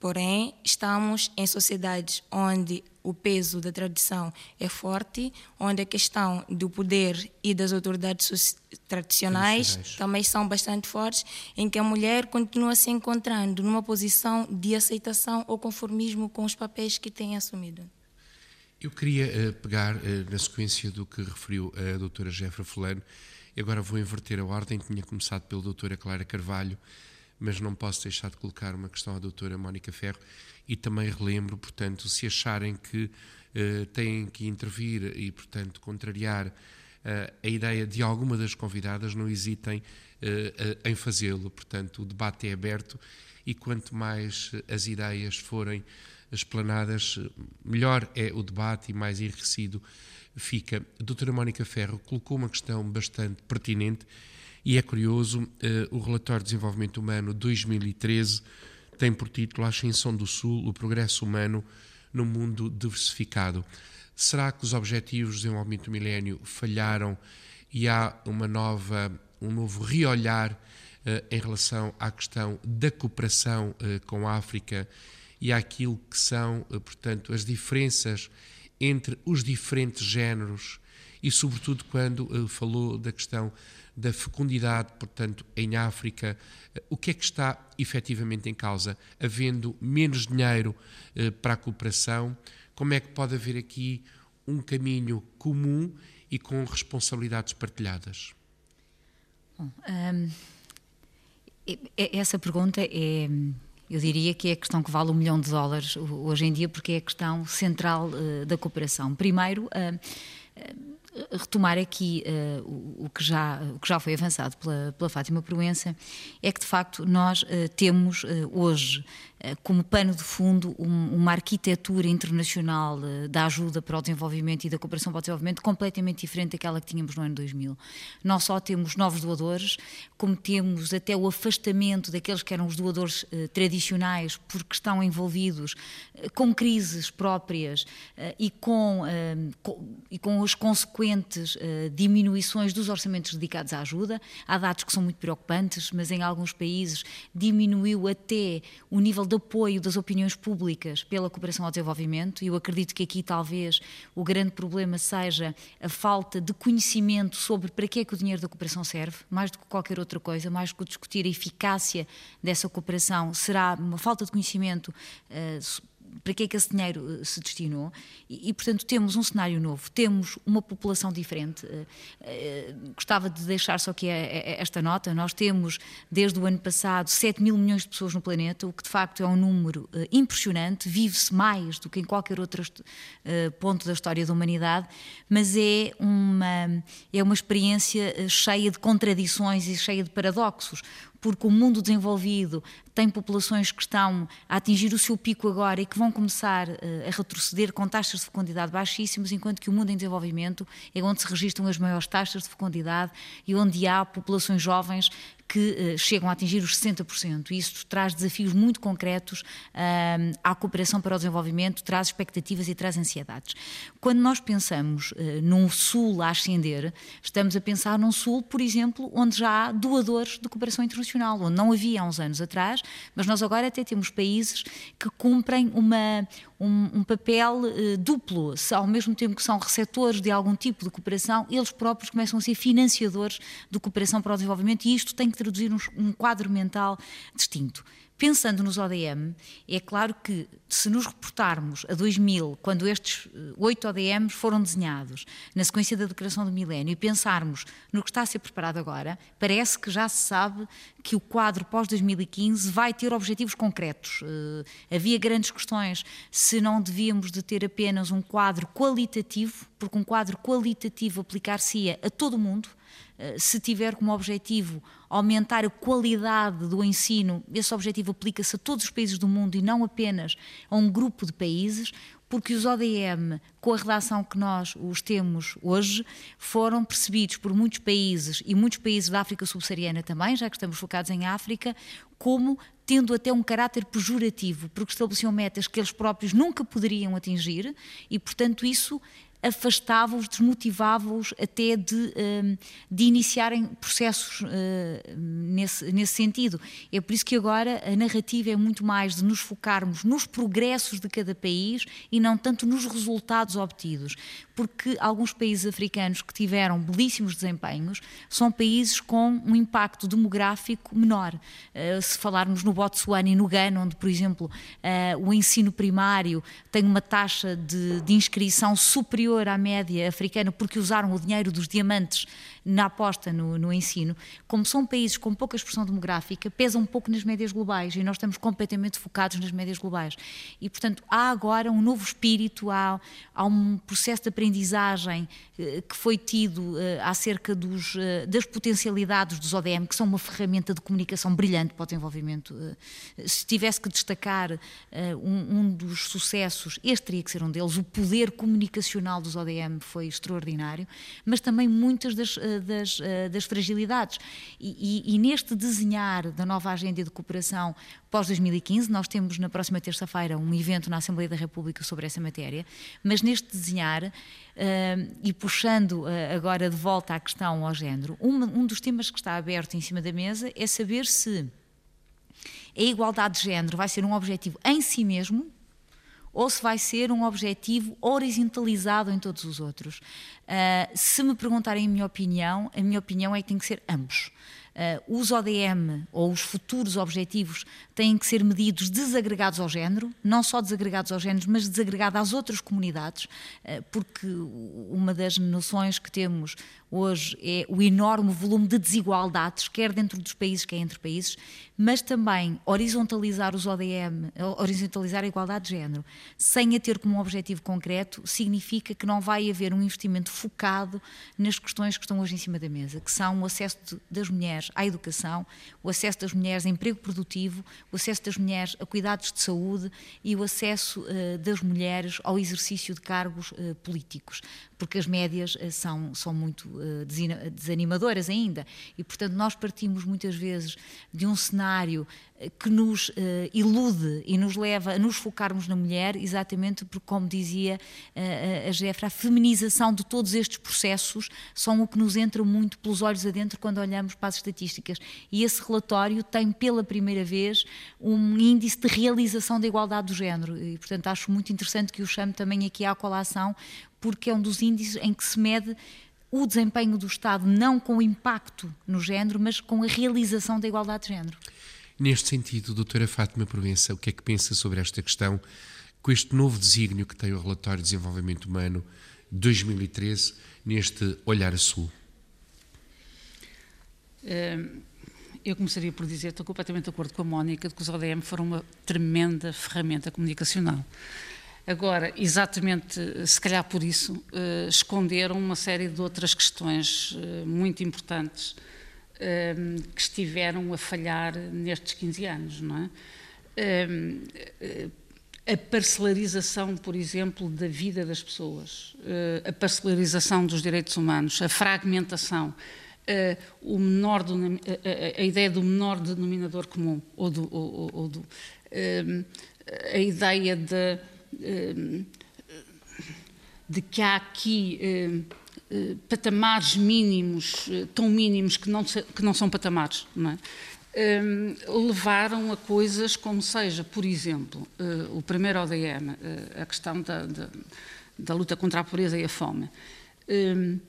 Porém, estamos em sociedades onde o peso da tradição é forte, onde a questão do poder e das autoridades tradicionais também são bastante fortes, em que a mulher continua se encontrando numa posição de aceitação ou conformismo com os papéis que tem assumido. Eu queria uh, pegar, uh, na sequência do que referiu a doutora Gerfa Fulano, Agora vou inverter a ordem, tinha começado pela doutora Clara Carvalho, mas não posso deixar de colocar uma questão à doutora Mónica Ferro e também relembro, portanto, se acharem que eh, têm que intervir e, portanto, contrariar eh, a ideia de alguma das convidadas, não hesitem eh, em fazê-lo. Portanto, o debate é aberto e quanto mais as ideias forem explanadas, melhor é o debate e mais enriquecido fica. A doutora Mónica Ferro colocou uma questão bastante pertinente. E é curioso, eh, o Relatório de Desenvolvimento Humano dois mil e treze tem por título A Ascensão do Sul, o Progresso Humano no Mundo Diversificado. Será que os Objetivos de Desenvolvimento do Milénio falharam e há uma nova, um novo reolhar eh, em relação à questão da cooperação eh, com a África e àquilo que são, eh, portanto, as diferenças entre os diferentes géneros e, sobretudo, quando eh, falou da questão da fecundidade, portanto, em África, o que é que está efetivamente em causa? Havendo menos dinheiro eh, para a cooperação, como é que pode haver aqui um caminho comum e com responsabilidades partilhadas? Bom, hum, essa pergunta é, eu diria que é a questão que vale um milhão de dólares hoje em dia, porque é a questão central uh, da cooperação. Primeiro, uh, uh, retomar aqui uh, o, o, que já, o que já foi avançado pela, pela Fátima Proença, é que de facto nós uh, temos uh, hoje uh, como pano de fundo um, uma arquitetura internacional uh, da ajuda para o desenvolvimento e da cooperação para o desenvolvimento completamente diferente daquela que tínhamos no ano dois mil. Não só temos novos doadores, como temos até o afastamento daqueles que eram os doadores uh, tradicionais porque estão envolvidos uh, com crises próprias uh, e, com, uh, com, e com as consequências diminuições dos orçamentos dedicados à ajuda. Há dados que são muito preocupantes, mas em alguns países diminuiu até o nível de apoio das opiniões públicas pela cooperação ao desenvolvimento, e eu acredito que aqui talvez o grande problema seja a falta de conhecimento sobre para que é que o dinheiro da cooperação serve, mais do que qualquer outra coisa. Mais do que discutir a eficácia dessa cooperação, será uma falta de conhecimento uh, para que é que esse dinheiro se destinou e, e, portanto, temos um cenário novo, temos uma população diferente. Gostava de deixar só aqui esta nota: nós temos, desde o ano passado, sete mil milhões de pessoas no planeta, o que de facto é um número impressionante. Vive-se mais do que em qualquer outro ponto da história da humanidade, mas é uma, é uma experiência cheia de contradições e cheia de paradoxos, porque o mundo desenvolvido tem populações que estão a atingir o seu pico agora e que vão começar uh, a retroceder com taxas de fecundidade baixíssimas, enquanto que o mundo em desenvolvimento é onde se registram as maiores taxas de fecundidade e onde há populações jovens que uh, chegam a atingir os sessenta por cento. Isso traz desafios muito concretos uh, à cooperação para o desenvolvimento, traz expectativas e traz ansiedades. Quando nós pensamos uh, num Sul a ascender, estamos a pensar num Sul, por exemplo, onde já há doadores de cooperação internacional, onde não havia há uns anos atrás, mas nós agora até temos países que cumprem uma, um, um papel uh, duplo. Se, ao mesmo tempo que são receptores de algum tipo de cooperação, eles próprios começam a ser financiadores de cooperação para o desenvolvimento, e isto tem que traduzir um, um quadro mental distinto. Pensando nos O D M, é claro que se nos reportarmos a dois mil, quando estes oito O D Ms foram desenhados, na sequência da Declaração do Milénio, e pensarmos no que está a ser preparado agora, parece que já se sabe que o quadro pós-dois mil e quinze vai ter objetivos concretos. Uh, havia grandes questões se não devíamos de ter apenas um quadro qualitativo, porque um quadro qualitativo aplicar-se-ia a todo o mundo. Se tiver como objetivo aumentar a qualidade do ensino, esse objetivo aplica-se a todos os países do mundo e não apenas a um grupo de países, porque os O D M, com a redação que nós os temos hoje, foram percebidos por muitos países, e muitos países da África subsaariana também, já que estamos focados em África, como tendo até um caráter pejorativo, porque estabeleciam metas que eles próprios nunca poderiam atingir e, portanto, isso afastava-os, desmotivava-os até de, de iniciarem processos nesse, nesse sentido. É por isso que agora a narrativa é muito mais de nos focarmos nos progressos de cada país e não tanto nos resultados obtidos, porque alguns países africanos que tiveram belíssimos desempenhos são países com um impacto demográfico menor. Se falarmos no Botsuana e no Ghana, onde, por exemplo, o ensino primário tem uma taxa de, de inscrição superior à média africana, porque usaram o dinheiro dos diamantes na aposta no, no ensino, como são países com pouca expressão demográfica, pesam um pouco nas médias globais e nós estamos completamente focados nas médias globais. E, portanto, há agora um novo espírito, há, há um processo de aprendizagem eh, que foi tido eh, acerca dos, eh, das potencialidades dos O D M, que são uma ferramenta de comunicação brilhante para o desenvolvimento. Eh, se tivesse que destacar eh, um, um dos sucessos, este teria que ser um deles, o poder comunicacional dos O D M foi extraordinário, mas também muitas das, das, das fragilidades. E, e, e neste desenhar da nova agenda de cooperação pós dois mil e quinze, nós temos na próxima terça-feira um evento na Assembleia da República sobre essa matéria, mas neste desenhar, uh, e puxando uh, agora de volta à questão ao género, um, um dos temas que está aberto em cima da mesa é saber se a igualdade de género vai ser um objetivo em si mesmo, ou se vai ser um objetivo horizontalizado em todos os outros. Uh, se me perguntarem a minha opinião, a minha opinião é que tem que ser ambos. Uh, os O D M, ou os futuros objetivos, têm que ser medidos desagregados ao género, não só desagregados ao género, mas desagregados às outras comunidades, uh, porque uma das noções que temos hoje é o enorme volume de desigualdades, quer dentro dos países, quer entre países, mas também horizontalizar os O D M, horizontalizar a igualdade de género, sem a ter como um objetivo concreto, significa que não vai haver um investimento focado nas questões que estão hoje em cima da mesa, que são o acesso de, das mulheres à educação, o acesso das mulheres a emprego produtivo, o acesso das mulheres a cuidados de saúde e o acesso uh, das mulheres ao exercício de cargos uh, políticos, porque as médias uh, são, são muito uh, desanimadoras ainda e, portanto, nós partimos muitas vezes de um cenário que nos uh, ilude e nos leva a nos focarmos na mulher, exatamente porque, como dizia uh, a Gerfa, a feminização de todos estes processos são o que nos entra muito pelos olhos adentro quando olhamos para as estatísticas. E esse relatório tem, pela primeira vez, um índice de realização da igualdade do género. E, portanto, acho muito interessante que o chame também aqui à colação, porque é um dos índices em que se mede o desempenho do Estado, não com o impacto no género, mas com a realização da igualdade de género. Neste sentido, doutora Fátima Proença, o que é que pensa sobre esta questão, com este novo desígnio que tem o Relatório de Desenvolvimento Humano dois mil e treze, neste olhar a sul? Eu começaria por dizer, estou completamente de acordo com a Mónica, de que os O D M foram uma tremenda ferramenta comunicacional. Agora, exatamente, se calhar por isso, esconderam uma série de outras questões muito importantes que estiveram a falhar nestes quinze anos, não é? A parcelarização, por exemplo, da vida das pessoas, a parcelarização dos direitos humanos, a fragmentação, o menor, a ideia do menor denominador comum, ou do, ou, ou do, a ideia de, de que há aqui patamares mínimos, tão mínimos que não, que não são patamares, não é? Um, levaram a coisas como seja, por exemplo, uh, o primeiro O D M, uh, a questão da, da, da luta contra a pobreza e a fome. Um,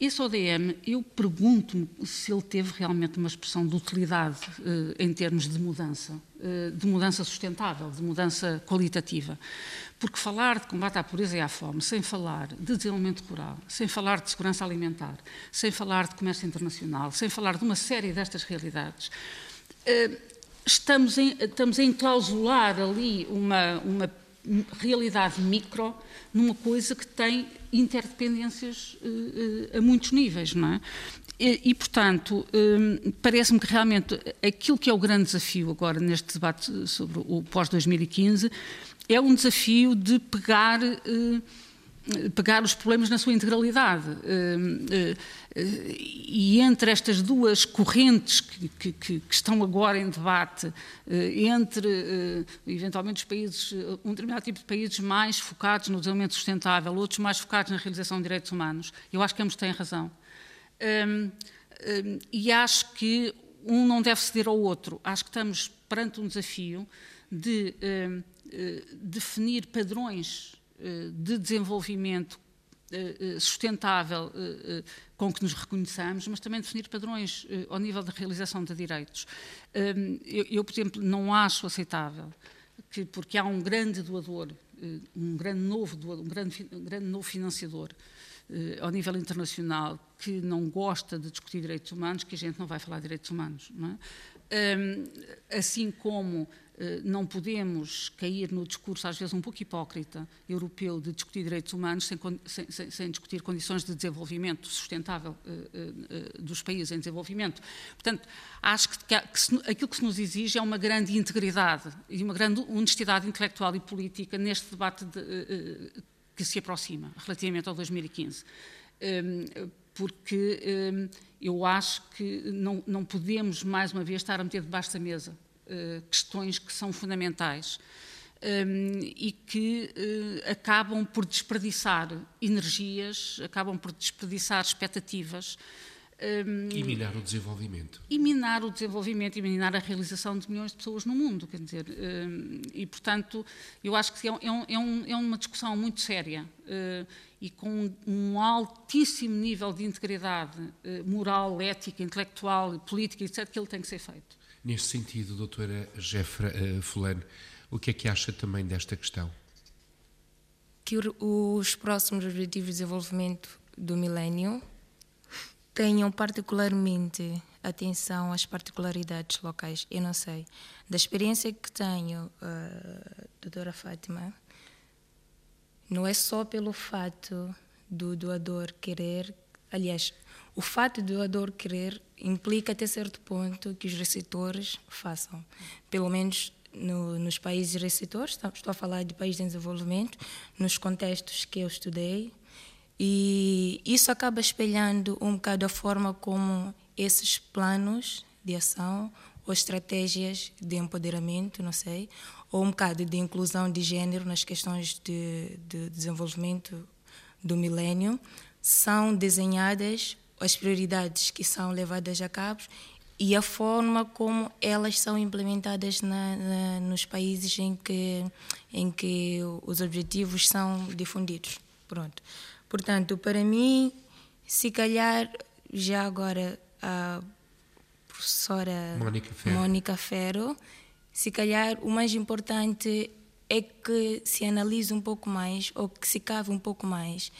esse O D M, eu pergunto-me se ele teve realmente uma expressão de utilidade uh, em termos de mudança, uh, de mudança sustentável, de mudança qualitativa. Porque falar de combate à pobreza e à fome, sem falar de desenvolvimento rural, sem falar de segurança alimentar, sem falar de comércio internacional, sem falar de uma série destas realidades, uh, estamos, em, estamos a enclausular ali uma, uma realidade micro numa coisa que tem interdependências uh, uh, a muitos níveis, não é? E, e portanto, um, parece-me que realmente aquilo que é o grande desafio agora neste debate sobre o pós dois mil e quinze é um desafio de pegar, uh, pegar os problemas na sua integralidade. Uh, uh, uh, e entre estas duas correntes que, que, que estão agora em debate, uh, entre, uh, eventualmente, os países, um determinado tipo de países mais focados no desenvolvimento sustentável, outros mais focados na realização de direitos humanos, eu acho que ambos têm razão. Um, um, e acho que um não deve ceder ao outro. Acho que estamos perante um desafio de um, uh, definir padrões uh, de desenvolvimento uh, sustentável uh, uh, com que nos reconheçamos, mas também definir padrões uh, ao nível da realização de direitos. Um, eu, eu, por exemplo, não acho aceitável que, porque há um grande doador, uh, um grande novo doador, um grande, um grande novo financiador eh, ao nível internacional que não gosta de discutir direitos humanos, que a gente não vai falar de direitos humanos, não é? Um, assim como eh, não podemos cair no discurso, às vezes um pouco hipócrita, europeu, de discutir direitos humanos sem, sem, sem, sem discutir condições de desenvolvimento sustentável eh, eh, dos países em desenvolvimento. Portanto, acho que, que, que se, aquilo que se nos exige é uma grande integridade e uma grande honestidade intelectual e política neste debate de, eh, que se aproxima relativamente ao dois mil e quinze. Um, porque um, eu acho que não, não podemos, mais uma vez, estar a meter debaixo da mesa uh, questões que são fundamentais um, e que uh, acabam por desperdiçar energias, acabam por desperdiçar expectativas. Um, e minar o desenvolvimento. E minar o desenvolvimento e minar a realização de milhões de pessoas no mundo, quer dizer, um, e portanto eu acho que é, um, é, um, é uma discussão muito séria uh, e com um altíssimo nível de integridade uh, moral, ética, intelectual, política, etcétera, que ele tem que ser feito. Neste sentido, doutora Gerfa uh, Fulano, o que é que acha também desta questão? Que os próximos Objetivos de Desenvolvimento do Milénio tenham particularmente atenção às particularidades locais. Eu não sei, da experiência que tenho, uh, doutora Fátima, não é só pelo fato do doador querer, aliás, o fato do doador querer implica até certo ponto que os receptores façam, pelo menos no, nos países receptores, estou a falar de países em desenvolvimento, nos contextos que eu estudei. E isso acaba espelhando um bocado a forma como esses planos de ação ou estratégias de empoderamento, não sei, ou um bocado de inclusão de género nas questões de, de desenvolvimento do milénio, são desenhadas, as prioridades que são levadas a cabo e a forma como elas são implementadas na, na, nos países em que, em que os objetivos são difundidos. Pronto. Portanto, para mim, se calhar, já agora a professora Mónica Ferro. Mónica Ferro, se calhar o mais importante é que se analise um pouco mais, ou que se cave um pouco mais,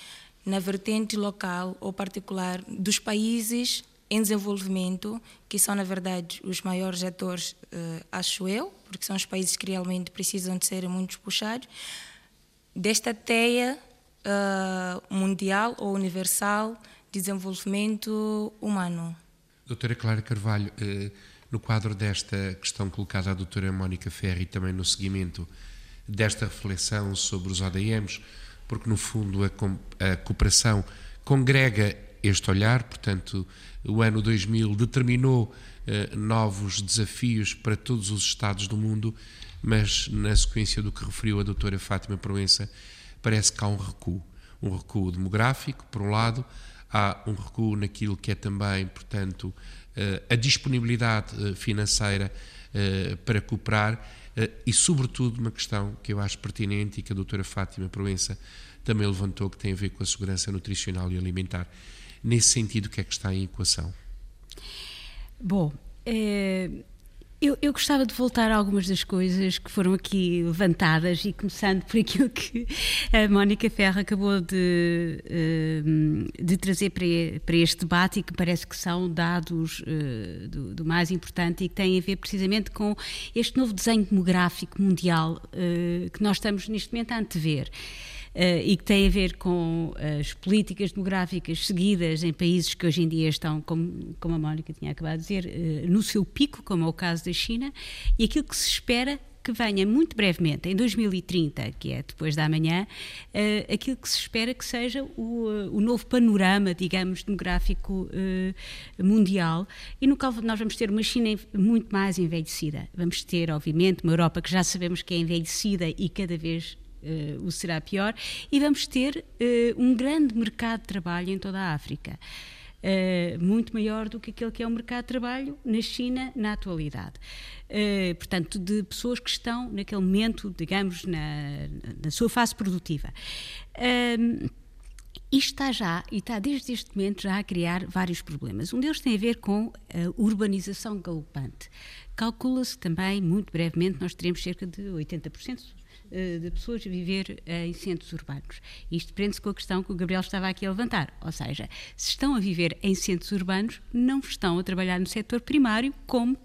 na vertente local ou particular dos países em desenvolvimento, que são, na verdade, os maiores atores, uh, acho eu, porque são os países que realmente precisam de serem muito puxados, desta teia Uh, mundial ou universal de desenvolvimento humano. Doutora Clara Carvalho, uh, no quadro desta questão colocada à doutora Mónica Ferro e também no seguimento desta reflexão sobre os O D Ms, porque no fundo a, com, a cooperação congrega este olhar, portanto o ano dois mil determinou uh, novos desafios para todos os Estados do mundo, mas na sequência do que referiu a doutora Fátima Proença, parece que há um recuo, um recuo demográfico, por um lado, há um recuo naquilo que é também, portanto, a disponibilidade financeira para cooperar e, sobretudo, uma questão que eu acho pertinente e que a doutora Fátima Proença também levantou, que tem a ver com a segurança nutricional e alimentar. Nesse sentido, o que é que está em equação? Bom, é... Eu, eu gostava de voltar a algumas das coisas que foram aqui levantadas e começando por aquilo que a Mónica Ferro acabou de, de trazer para este debate e que parece que são dados do, do mais importante e que têm a ver precisamente com este novo desenho demográfico mundial que nós estamos neste momento a antever. Uh, e que tem a ver com as políticas demográficas seguidas em países que hoje em dia estão, como, como a Mónica tinha acabado de dizer, uh, no seu pico, como é o caso da China, e aquilo que se espera que venha muito brevemente, em dois mil e trinta, que é depois da manhã, uh, aquilo que se espera que seja o, uh, o novo panorama, digamos, demográfico uh, mundial, e no qual nós vamos ter uma China muito mais envelhecida. Vamos ter, obviamente, uma Europa que já sabemos que é envelhecida e cada vez Uh, o será pior, e vamos ter uh, um grande mercado de trabalho em toda a África, uh, muito maior do que aquele que é o mercado de trabalho na China na atualidade. Uh, portanto, de pessoas que estão naquele momento, digamos, na, na sua fase produtiva. Uh, Isto está já, e está desde este momento já a criar vários problemas. Um deles tem a ver com a urbanização galopante. Calcula-se também, muito brevemente, nós teremos cerca de oitenta por cento de pessoas viver em centros urbanos. Isto prende-se com a questão que o Gabriel estava aqui a levantar, ou seja, se estão a viver em centros urbanos, não estão a trabalhar no setor primário como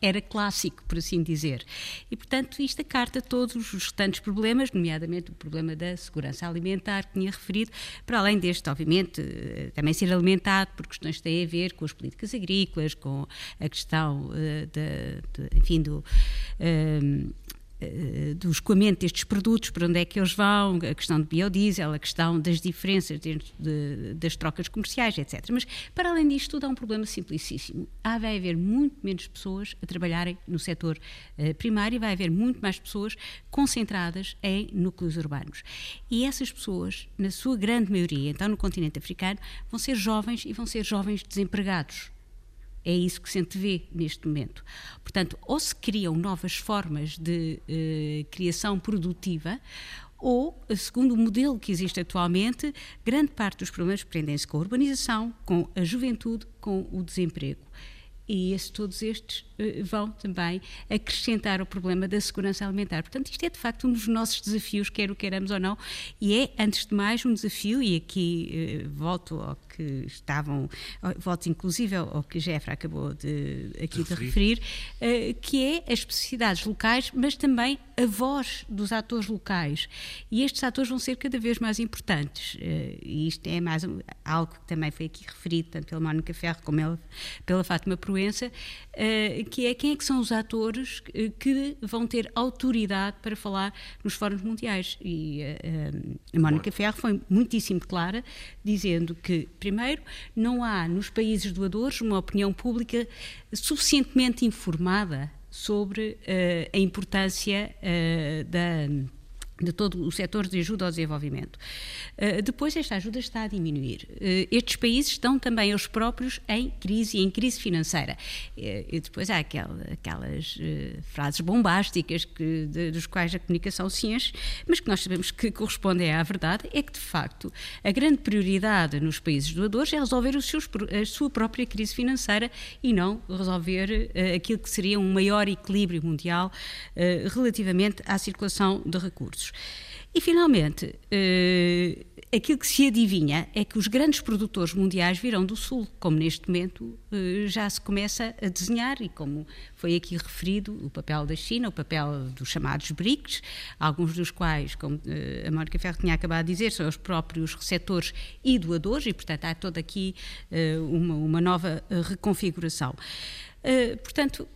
era clássico, por assim dizer. E, portanto, isto acarta todos os restantes problemas, nomeadamente o problema da segurança alimentar, que tinha referido, para além deste, obviamente, também ser alimentado por questões que têm a ver com as políticas agrícolas, com a questão, uh, de, de, enfim, do... Um, do escoamento destes produtos, para onde é que eles vão, a questão do biodiesel, a questão das diferenças dentro de, das trocas comerciais, etcétera. Mas, para além disto tudo, há um problema simplicíssimo. Há, vai haver muito menos pessoas a trabalharem no setor eh, primário e vai haver muito mais pessoas concentradas em núcleos urbanos. E essas pessoas, na sua grande maioria, então no continente africano, vão ser jovens e vão ser jovens desempregados. É isso que se antevê neste momento. Portanto, ou se criam novas formas de eh, criação produtiva, ou, segundo o modelo que existe atualmente, grande parte dos problemas prendem-se com a urbanização, com a juventude, com o desemprego. E esse, todos estes eh, vão também acrescentar o problema da segurança alimentar. Portanto, isto é de facto um dos nossos desafios, quer o queiramos ou não, e é, antes de mais, um desafio, e aqui eh, volto ao que estavam, volto inclusive ao que a Gerfa acabou de, aqui de, de referir, eh, que é as especificidades locais, mas também a voz dos atores locais. E estes atores vão ser cada vez mais importantes. Eh, e isto é mais um, algo que também foi aqui referido, tanto pela Mónica Ferro como ela, pela Fátima Proença, que é quem é que são os atores que vão ter autoridade para falar nos fóruns mundiais. E a, a Mónica Ferro foi muitíssimo clara, dizendo que, primeiro, não há nos países doadores uma opinião pública suficientemente informada sobre uh, a importância uh, da... de todo o setor de ajuda ao desenvolvimento. Uh, depois, esta ajuda está a diminuir. Uh, estes países estão também eles próprios em crise, em crise financeira. Uh, e depois há aquel, aquelas uh, frases bombásticas que, de, dos quais a comunicação se enche, mas que nós sabemos que correspondem à verdade, é que, de facto, a grande prioridade nos países doadores é resolver os seus, a sua própria crise financeira e não resolver uh, aquilo que seria um maior equilíbrio mundial uh, relativamente à circulação de recursos. E, finalmente, eh, aquilo que se adivinha é que os grandes produtores mundiais virão do Sul, como neste momento eh, já se começa a desenhar, e como foi aqui referido, o papel da China, o papel dos chamados BRICS, alguns dos quais, como eh, a Mónica Ferro tinha acabado de dizer, são os próprios receptores e doadores, e, portanto, há toda aqui eh, uma, uma nova reconfiguração. Eh, portanto,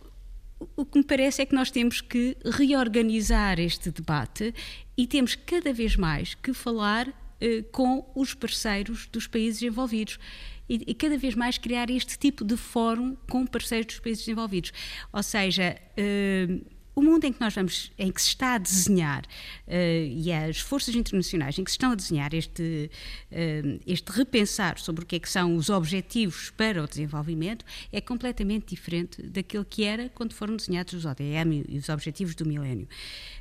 o que me parece é que nós temos que reorganizar este debate e temos cada vez mais que falar eh, com os parceiros dos países envolvidos e, e cada vez mais criar este tipo de fórum com parceiros dos países envolvidos. Ou seja, eh, o mundo em que nós vamos, em que se está a desenhar eh, e as forças internacionais em que se estão a desenhar este, eh, este repensar sobre o que é que são os objetivos para o desenvolvimento é completamente diferente daquilo que era quando foram desenhados os O D M e os Objetivos do Milénio.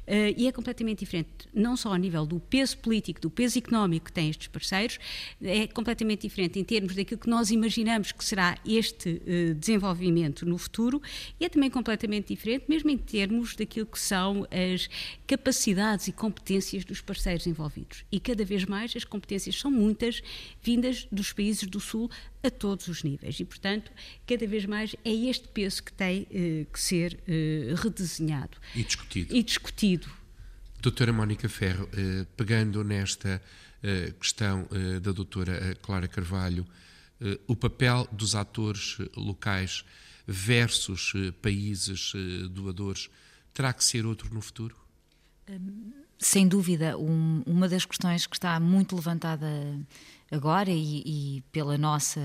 Uh, e é completamente diferente, não só ao nível do peso político, do peso económico que têm estes parceiros, é completamente diferente em termos daquilo que nós imaginamos que será este uh, desenvolvimento no futuro, e é também completamente diferente mesmo em termos daquilo que são as capacidades e competências dos parceiros envolvidos. E cada vez mais as competências são muitas, vindas dos países do Sul a todos os níveis, e portanto cada vez mais é este peso que tem uh, que ser uh, redesenhado e discutido. E discutido. Doutora Mónica Ferro, eh, pegando nesta eh, questão eh, da doutora Clara Carvalho, eh, o papel dos atores locais versus eh, países eh, doadores terá que ser outro no futuro? Sem dúvida, um, uma das questões que está muito levantada agora e, e pela nossa,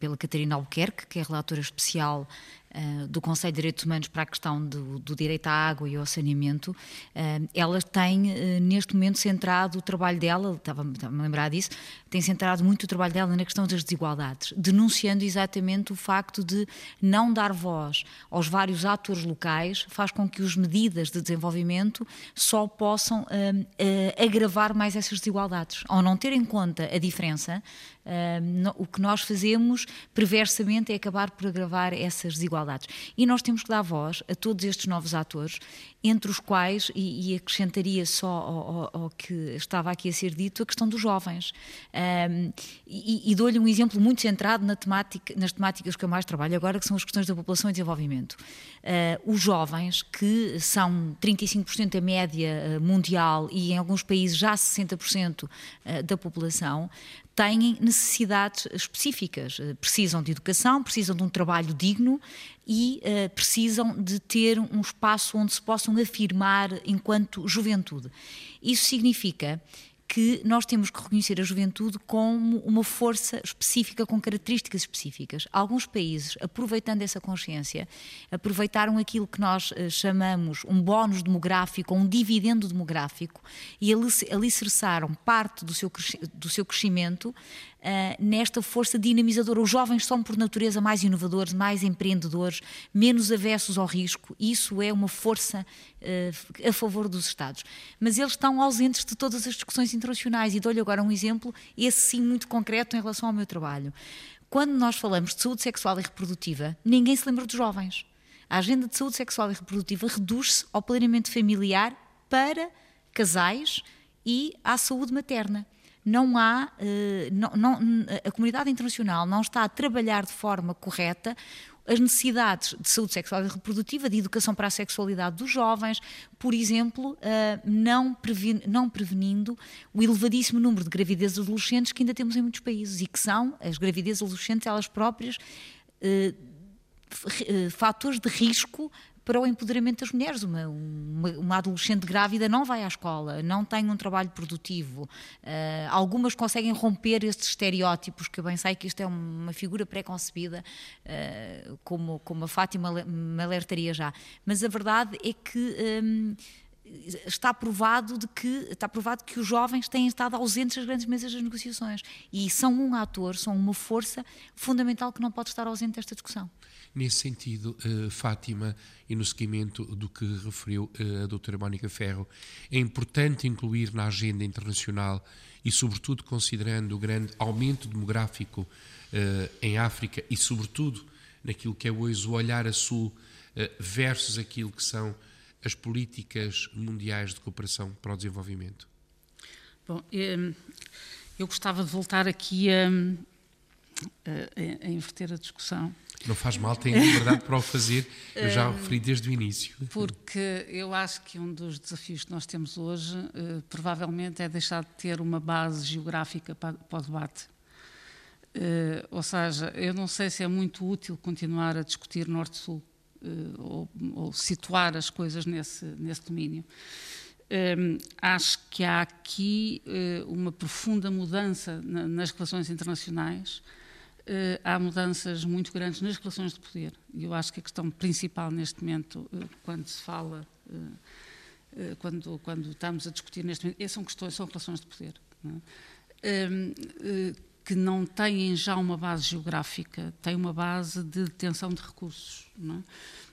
pela Catarina Albuquerque, que é relatora especial Uh, do Conselho de Direitos Humanos para a questão do, do direito à água e ao saneamento, uh, ela tem uh, neste momento centrado o trabalho dela, estava-me a lembrar disso, tem centrado muito o trabalho dela na questão das desigualdades, denunciando exatamente o facto de não dar voz aos vários atores locais faz com que as medidas de desenvolvimento só possam uh, uh, agravar mais essas desigualdades. Ao não ter em conta a diferença, uh, no, o que nós fazemos perversamente é acabar por agravar essas desigualdades. desigualdades. E nós temos que dar voz a todos estes novos atores, entre os quais, e, e acrescentaria só ao, ao, ao que estava aqui a ser dito, a questão dos jovens. Um, e e dou-lhe um exemplo muito centrado na temática, nas temáticas que eu mais trabalho agora, que são as questões da população e desenvolvimento. Uh, os jovens, que são trinta e cinco por cento da média mundial e em alguns países já sessenta por cento da população, têm necessidades específicas, precisam de educação, precisam de um trabalho digno e uh, precisam de ter um espaço onde se possam afirmar enquanto juventude. Isso significa que nós temos que reconhecer a juventude como uma força específica, com características específicas. Alguns países, aproveitando essa consciência, aproveitaram aquilo que nós chamamos um bónus demográfico, um dividendo demográfico, e alicerçaram parte do seu, do seu crescimento uh, nesta força dinamizadora. Os jovens são, por natureza, mais inovadores, mais empreendedores, menos avessos ao risco. Isso é uma força uh, a favor dos Estados. Mas eles estão ausentes de todas as discussões internacionais, e dou-lhe agora um exemplo, esse sim muito concreto em relação ao meu trabalho. Quando nós falamos de saúde sexual e reprodutiva, ninguém se lembra dos jovens. A agenda de saúde sexual e reprodutiva reduz-se ao planeamento familiar para casais e à saúde materna. Não há, não, não, a comunidade internacional não está a trabalhar de forma correta as necessidades de saúde sexual e reprodutiva, de educação para a sexualidade dos jovens, por exemplo, não prevenindo o elevadíssimo número de gravidezes adolescentes que ainda temos em muitos países, e que são, as gravidezes adolescentes, elas próprias, fatores de risco para o empoderamento das mulheres. Uma, uma, uma adolescente grávida não vai à escola, não tem um trabalho produtivo. Uh, algumas conseguem romper estes estereótipos, que eu bem sei que isto é uma figura pré-concebida, uh, como, como a Fátima me alertaria já. Mas a verdade é que um, está provado de que, está provado que os jovens têm estado ausentes das grandes mesas das negociações. E são um ator, são uma força fundamental que não pode estar ausente desta discussão. Nesse sentido, Fátima, e no seguimento do que referiu a doutora Mónica Ferro, é importante incluir na agenda internacional, e sobretudo considerando o grande aumento demográfico em África e sobretudo naquilo que é hoje o olhar a sul versus aquilo que são as políticas mundiais de cooperação para o desenvolvimento? Bom, eu gostava de voltar aqui a, a, a inverter a discussão. Não faz mal, tem liberdade para o fazer, eu já o referi desde o início. Porque eu acho que um dos desafios que nós temos hoje, provavelmente, é deixar de ter uma base geográfica para, para o debate. Ou seja, eu não sei se é muito útil continuar a discutir Norte-Sul, Ou, ou situar as coisas nesse, nesse domínio. Um, acho que há aqui uh, uma profunda mudança na, nas relações internacionais. Uh, há mudanças muito grandes nas relações de poder. E eu acho que a questão principal neste momento, uh, quando se fala, uh, uh, quando, quando estamos a discutir neste momento, são questões, são relações de poder, não é? um, uh, que não têm já uma base geográfica, têm uma base de detenção de recursos, não é?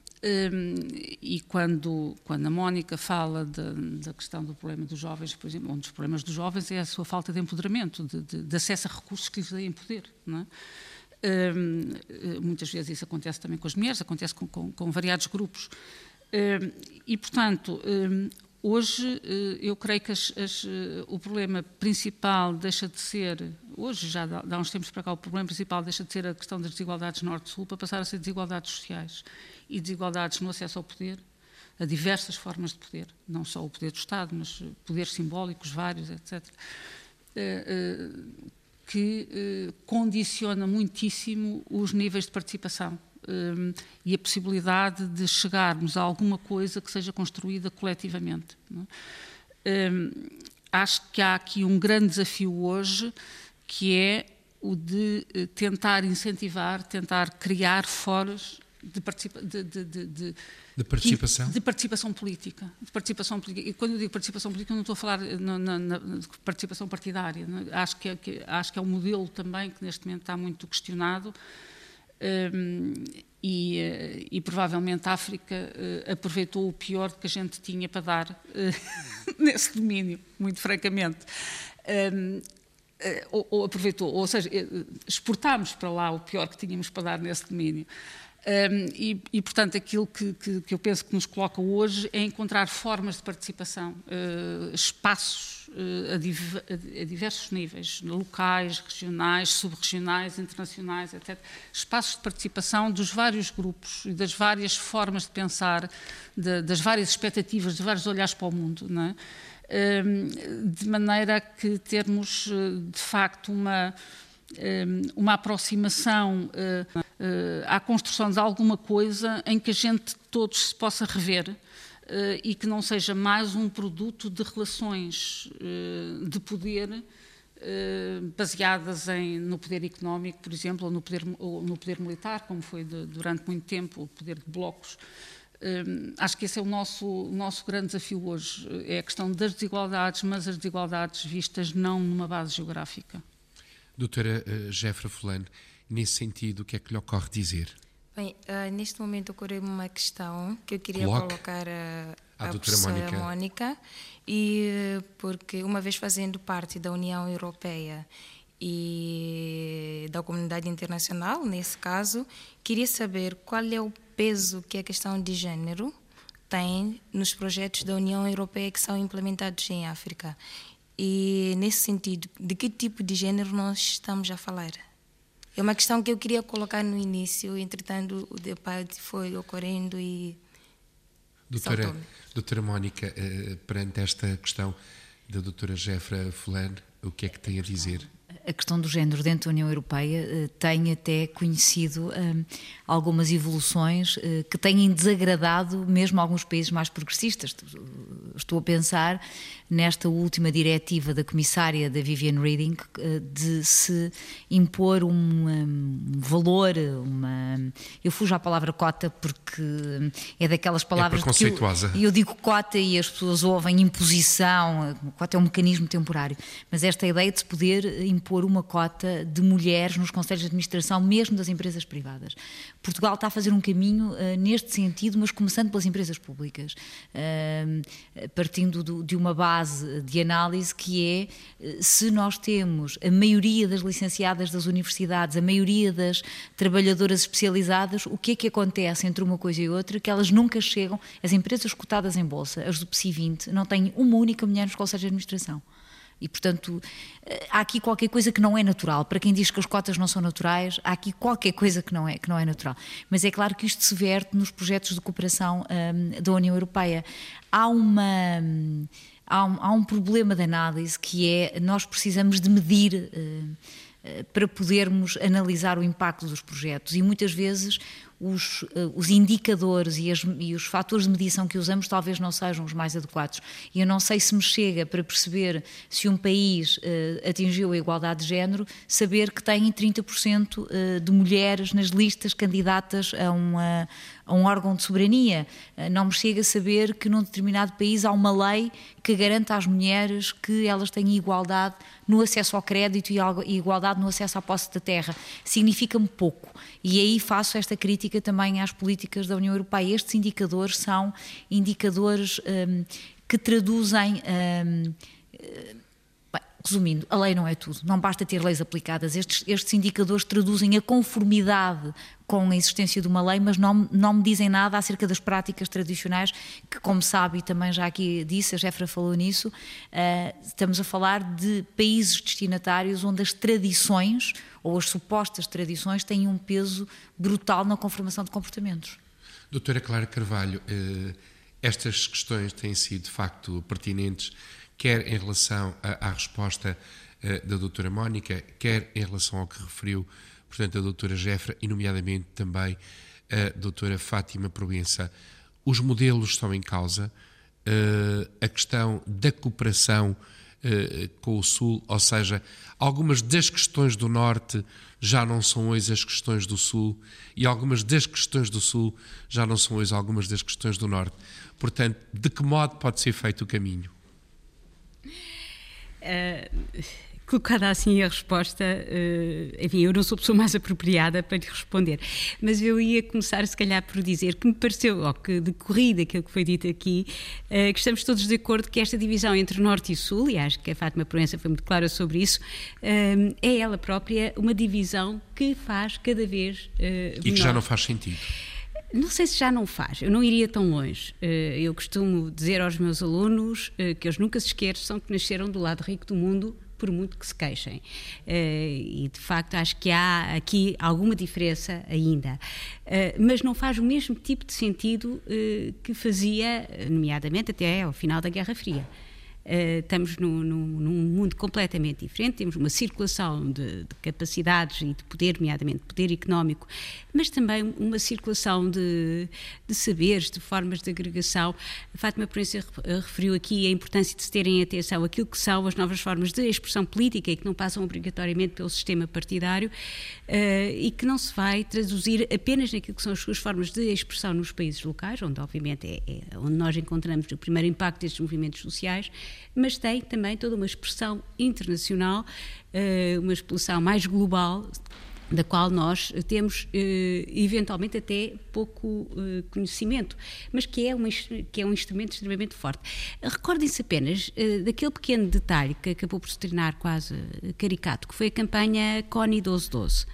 E quando, quando a Mónica fala de, da questão do problema dos jovens, por exemplo, um dos problemas dos jovens é a sua falta de empoderamento, de, de, de acesso a recursos que lhes deem poder, não é? Muitas vezes isso acontece também com as mulheres, acontece com, com, com variados grupos. E, portanto, hoje, eu creio que as, as, o problema principal deixa de ser, hoje já há uns tempos para cá, o problema principal deixa de ser a questão das desigualdades norte-sul para passar a ser desigualdades sociais e desigualdades no acesso ao poder, a diversas formas de poder, não só o poder do Estado, mas poderes simbólicos, vários, etcétera, que condiciona muitíssimo os níveis de participação e a possibilidade de chegarmos a alguma coisa que seja construída coletivamente, não é? Acho que há aqui um grande desafio hoje, que é o de tentar incentivar, tentar criar foros de, participa de, de, de, de, de, participação. de participação política. De participação política. E quando eu digo participação política, eu não estou a falar na, na, na participação partidária. Acho que, é, que, acho que é um modelo também que neste momento está muito questionado. Um, e, e provavelmente a África uh, aproveitou o pior que a gente tinha para dar uh, nesse domínio, muito francamente. Um, uh, ou, ou aproveitou, ou seja, exportámos para lá o pior que tínhamos para dar nesse domínio. Um, e, e, portanto, aquilo que, que, que eu penso que nos coloca hoje é encontrar formas de participação, uh, espaços uh, a, div a diversos níveis, locais, regionais, subregionais, internacionais, etcétera. Espaços de participação dos vários grupos e das várias formas de pensar, de, das várias expectativas, de vários olhares para o mundo, não é? Um, de maneira que termos, de facto, uma... uma aproximação uh, uh, à construção de alguma coisa em que a gente todos se possa rever uh, e que não seja mais um produto de relações uh, de poder uh, baseadas em, no poder económico, por exemplo, ou no poder, ou no poder militar, como foi de, durante muito tempo, o poder de blocos. Um, acho que esse é o nosso, nosso grande desafio hoje, é a questão das desigualdades, mas as desigualdades vistas não numa base geográfica. Doutora uh, Gerfa Valume, nesse sentido, o que é que lhe ocorre dizer? Bem, uh, neste momento ocorreu-me uma questão que eu queria Coloque colocar a, a, a doutora Mónica. Mónica, e porque uma vez fazendo parte da União Europeia e da comunidade internacional, nesse caso, queria saber qual é o peso que a questão de género tem nos projetos da União Europeia que são implementados em África. E, nesse sentido, de que tipo de género nós estamos a falar? É uma questão que eu queria colocar no início, entretanto, o debate foi ocorrendo e... Doutora, doutora Mónica, perante esta questão da doutora Gerfa Valume, o que é que tem a dizer? A questão do género dentro da União Europeia tem até conhecido hum, algumas evoluções hum, que têm desagradado mesmo alguns países mais progressistas. Estou a pensar nesta última diretiva da comissária da Viviane Reding de se impor um, um valor, uma... Eu fujo à palavra cota porque é daquelas palavras... É preconceituosa. E eu, eu digo cota e as pessoas ouvem imposição, cota é um mecanismo temporário, mas esta ideia de se poder impor uma cota de mulheres nos conselhos de administração, mesmo das empresas privadas. Portugal está a fazer um caminho uh, neste sentido, mas começando pelas empresas públicas, uh, partindo do, de uma base de análise que é uh, se nós temos a maioria das licenciadas das universidades, a maioria das trabalhadoras especializadas, o que é que acontece entre uma coisa e outra, que elas nunca chegam, as empresas cotadas em bolsa, as do P S I vinte, não têm uma única mulher nos conselhos de administração. E, portanto, há aqui qualquer coisa que não é natural. Para quem diz que as cotas não são naturais, há aqui qualquer coisa que não é, que não é natural. Mas é claro que isto se verte nos projetos de cooperação um, da União Europeia. Há uma... Há um, há um problema de análise que é, nós precisamos de medir uh, uh, para podermos analisar o impacto dos projetos e muitas vezes os, uh, os indicadores e, as, e os fatores de medição que usamos talvez não sejam os mais adequados. E eu não sei se me chega para perceber se um país uh, atingiu a igualdade de género, saber que tem trinta por cento uh, de mulheres nas listas candidatas a uma... a um órgão de soberania. Não me chega a saber que num determinado país há uma lei que garanta às mulheres que elas têm igualdade no acesso ao crédito e igualdade no acesso à posse da terra. Significa-me pouco. E aí faço esta crítica também às políticas da União Europeia. Estes indicadores são indicadores hum, que traduzem... Hum, Resumindo, a lei não é tudo, não basta ter leis aplicadas, estes, estes indicadores traduzem a conformidade com a existência de uma lei, mas não, não me dizem nada acerca das práticas tradicionais, que como sabe, e também já aqui disse, a Gerfa falou nisso, uh, estamos a falar de países destinatários onde as tradições, ou as supostas tradições, têm um peso brutal na conformação de comportamentos. Doutora Clara Carvalho, uh, estas questões têm sido de facto pertinentes, quer em relação à, à resposta uh, da doutora Mónica, quer em relação ao que referiu, portanto, a doutora Gerfa e, nomeadamente, também a doutora Fátima Proença. Os modelos estão em causa, uh, a questão da cooperação uh, com o Sul, ou seja, algumas das questões do Norte já não são hoje as questões do Sul e algumas das questões do Sul já não são hoje algumas das questões do Norte. Portanto, de que modo pode ser feito o caminho? Uh, colocada assim a resposta, enfim, eu não sou a pessoa mais apropriada para lhe responder, mas eu ia começar se calhar por dizer que me pareceu, ou que decorri daquilo que foi dito aqui, que estamos todos de acordo que esta divisão entre Norte e Sul, e acho que a Fátima Proença foi muito clara sobre isso, é ela própria uma divisão que faz cada vez menor. E que já não faz sentido. Não sei se já não faz, eu não iria tão longe. Eu costumo dizer aos meus alunos que eles nunca se esqueçam que nasceram do lado rico do mundo, por muito que se queixem. E de facto acho que há aqui alguma diferença ainda. Mas não faz o mesmo tipo de sentido que fazia, nomeadamente até ao final da Guerra Fria. Uh, estamos num, num, num mundo completamente diferente, temos uma circulação de, de capacidades e de poder, nomeadamente poder económico, mas também uma circulação de, de saberes, de formas de agregação. A Fátima Proença referiu aqui a importância de se terem atenção àquilo que são as novas formas de expressão política e que não passam obrigatoriamente pelo sistema partidário uh, e que não se vai traduzir apenas naquilo que são as suas formas de expressão nos países locais, onde obviamente é, é onde nós encontramos o primeiro impacto destes movimentos sociais, mas tem também toda uma expressão internacional, uma expressão mais global, da qual nós temos eventualmente até pouco conhecimento, mas que é um, que é um instrumento extremamente forte. Recordem-se apenas daquele pequeno detalhe que acabou por se tornar quase caricato, que foi a campanha CONI doze doze.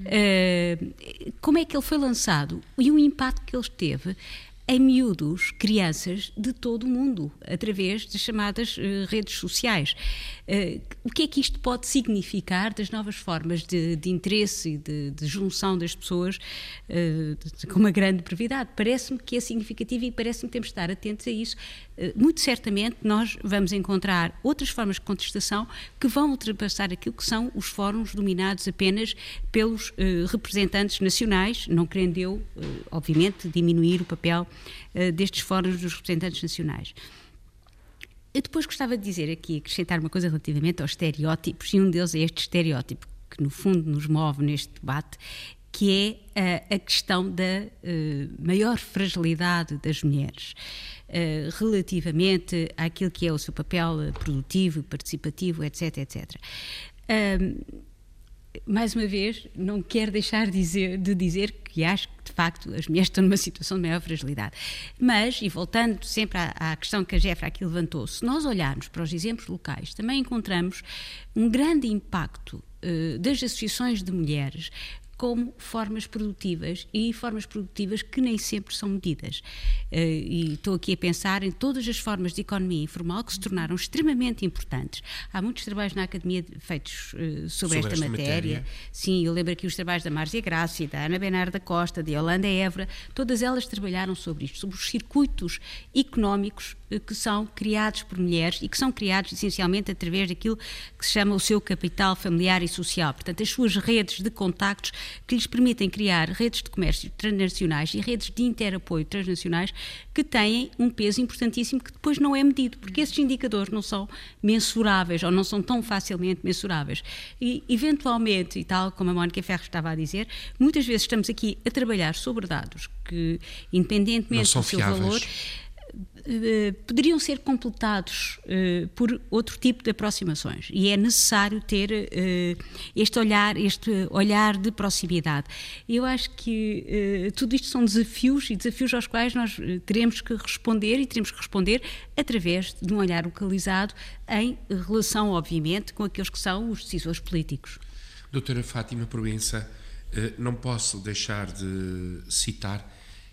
Hum. Como é que ele foi lançado e o impacto que ele teve em miúdos, crianças de todo o mundo, através de chamadas uh, redes sociais. Uh, o que é que isto pode significar das novas formas de, de interesse e de, de junção das pessoas uh, de, com uma grande brevidade? Parece-me que é significativo e parece-me que temos de estar atentos a isso. Uh, muito certamente nós vamos encontrar outras formas de contestação que vão ultrapassar aquilo que são os fóruns dominados apenas pelos uh, representantes nacionais, não querendo eu, uh, obviamente, diminuir o papel destes fóruns dos representantes nacionais. Eu depois gostava de dizer aqui, acrescentar uma coisa relativamente aos estereótipos, e um deles é este estereótipo que no fundo nos move neste debate, que é a, a questão da uh, maior fragilidade das mulheres uh, relativamente àquilo que é o seu papel produtivo, participativo, etc, etcétera. Um, Mais uma vez, não quero deixar dizer, de dizer que acho que, de facto, as mulheres estão numa situação de maior fragilidade. Mas, e voltando sempre à, à questão que a Gerfa aqui levantou, se nós olharmos para os exemplos locais, também encontramos um grande impacto uh, das associações de mulheres como formas produtivas e formas produtivas que nem sempre são medidas. Uh, e estou aqui a pensar em todas as formas de economia informal que se tornaram extremamente importantes. Há muitos trabalhos na academia feitos uh, sobre, sobre esta, esta matéria. matéria. Sim, eu lembro aqui os trabalhos da Márcia Grácia, da Ana Benar da Costa, de Yolanda Évora, todas elas trabalharam sobre isto, sobre os circuitos económicos uh, que são criados por mulheres e que são criados essencialmente através daquilo que se chama o seu capital familiar e social. Portanto, as suas redes de contactos que lhes permitem criar redes de comércio transnacionais e redes de interapoio transnacionais que têm um peso importantíssimo que depois não é medido, porque esses indicadores não são mensuráveis ou não são tão facilmente mensuráveis. E, eventualmente, e tal como a Mónica Ferro estava a dizer, muitas vezes estamos aqui a trabalhar sobre dados que, independentemente do seu valor, poderiam ser completados uh, por outro tipo de aproximações, e é necessário ter uh, este olhar, este olhar de proximidade. Eu acho que uh, tudo isto são desafios, e desafios aos quais nós teremos que responder, e teremos que responder através de um olhar localizado em relação, obviamente, com aqueles que são os decisores políticos. Doutora Fátima Proença, uh, não posso deixar de citar,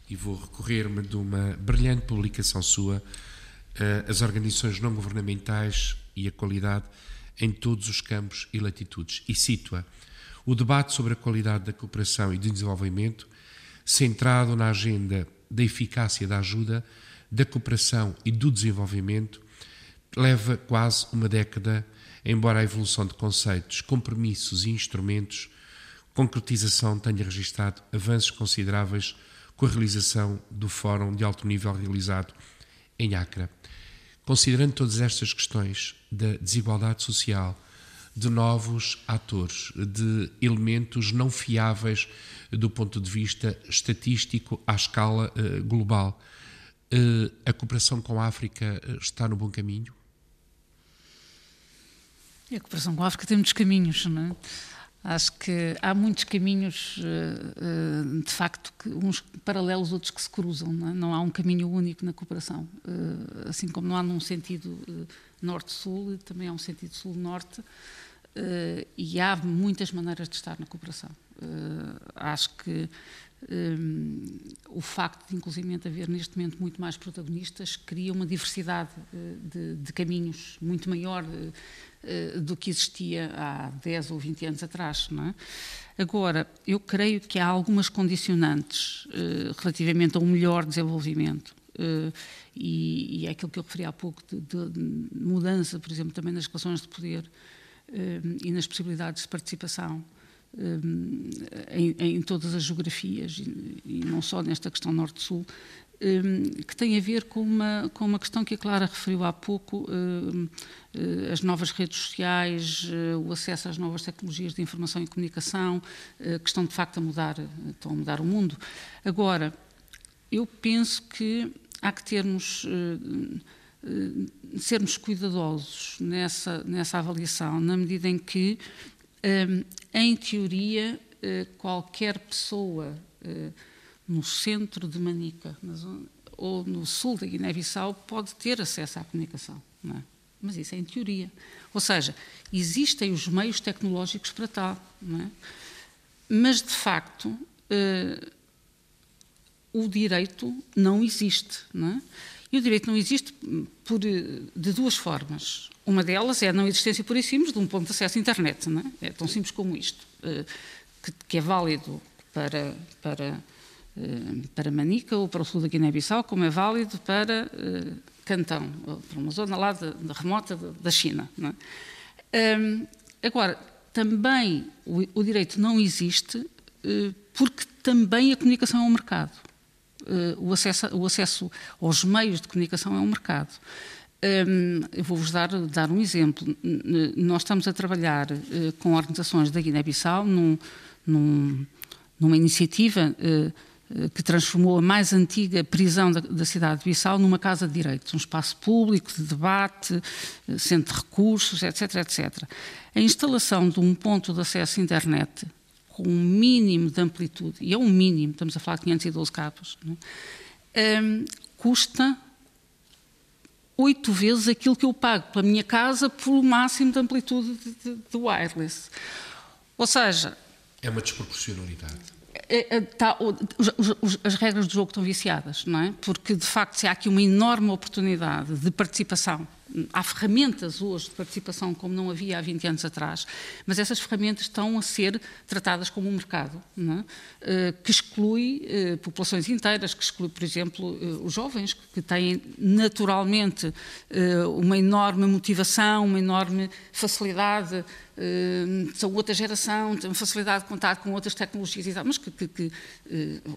e vou recorrer-me de uma brilhante publicação sua, uh, As Organizações Não Governamentais e a Qualidade em Todos os Campos e Latitudes. E cito-a: o debate sobre a qualidade da cooperação e do desenvolvimento, centrado na agenda da eficácia da ajuda, da cooperação e do desenvolvimento, leva quase uma década, embora a evolução de conceitos, compromissos e instrumentos, concretização tenha registrado avanços consideráveis com a realização do Fórum de Alto Nível realizado em Acre. Considerando todas estas questões da desigualdade social, de novos atores, de elementos não fiáveis do ponto de vista estatístico à escala uh, global, uh, a cooperação com a África está no bom caminho? E a cooperação com a África tem muitos caminhos, não é? Acho que há muitos caminhos, de facto, uns paralelos, outros que se cruzam, não é? Não há um caminho único na cooperação, assim como não há num sentido norte-sul, também há um sentido sul-norte, e há muitas maneiras de estar na cooperação. Acho que Um, o facto de, inclusivamente, haver neste momento muito mais protagonistas cria uma diversidade uh, de, de caminhos muito maior uh, do que existia há dez ou vinte anos atrás, não é? Agora, eu creio que há algumas condicionantes uh, relativamente a um melhor desenvolvimento uh, e, e é aquilo que eu referi há pouco de, de mudança, por exemplo, também nas relações de poder uh, e nas possibilidades de participação Um, em, em todas as geografias e, e não só nesta questão norte-sul, um, que tem a ver com uma, com uma questão que a Clara referiu há pouco, um, uh, as novas redes sociais, uh, o acesso às novas tecnologias de informação e comunicação, uh, que estão de facto a mudar, estão a mudar o mundo. Agora, eu penso que há que termos... Uh, uh, sermos cuidadosos nessa, nessa avaliação, na medida em que Um, em teoria, uh, qualquer pessoa uh, no centro de Manica na zona, ou no sul da Guiné-Bissau pode ter acesso à comunicação, não é? Mas isso é em teoria. Ou seja, existem os meios tecnológicos para tal, não é? Mas, de facto, uh, o direito não existe, não é? E o direito não existe por, de duas formas. Uma delas é a não existência pura e simples de um ponto de acesso à internet, não é? É tão simples como isto, que, que é válido para, para, para Manica ou para o sul da Guiné-Bissau, como é válido para Cantão, ou para uma zona lá de, de remota da China, não é? Agora, também o, o direito não existe porque também a comunicação é um mercado. Uh, o, acesso, o acesso aos meios de comunicação é um mercado. Um, eu vou-vos dar, dar um exemplo. N nós estamos a trabalhar uh, com organizações da Guiné-Bissau num, num, numa iniciativa uh, uh, que transformou a mais antiga prisão da, da cidade de Bissau numa casa de direitos, um espaço público de debate, uh, centro de recursos, etc, etcétera. A instalação de um ponto de acesso à internet com um mínimo de amplitude, e é um mínimo, estamos a falar de quinhentos e doze capas, não é? Um, custa oito vezes aquilo que eu pago pela minha casa por o máximo de amplitude de, de, de wireless. Ou seja... É uma desproporcionalidade. É, é, tá, os, os, as regras do jogo estão viciadas, não é? Porque, de facto, se há aqui uma enorme oportunidade de participação. Há ferramentas hoje de participação como não havia há vinte anos atrás, mas essas ferramentas estão a ser tratadas como um mercado, não é? Que exclui populações inteiras, que exclui, por exemplo, os jovens, que têm naturalmente uma enorme motivação, uma enorme facilidade, são outra geração, têm facilidade de contar com outras tecnologias e tal, mas que, que, que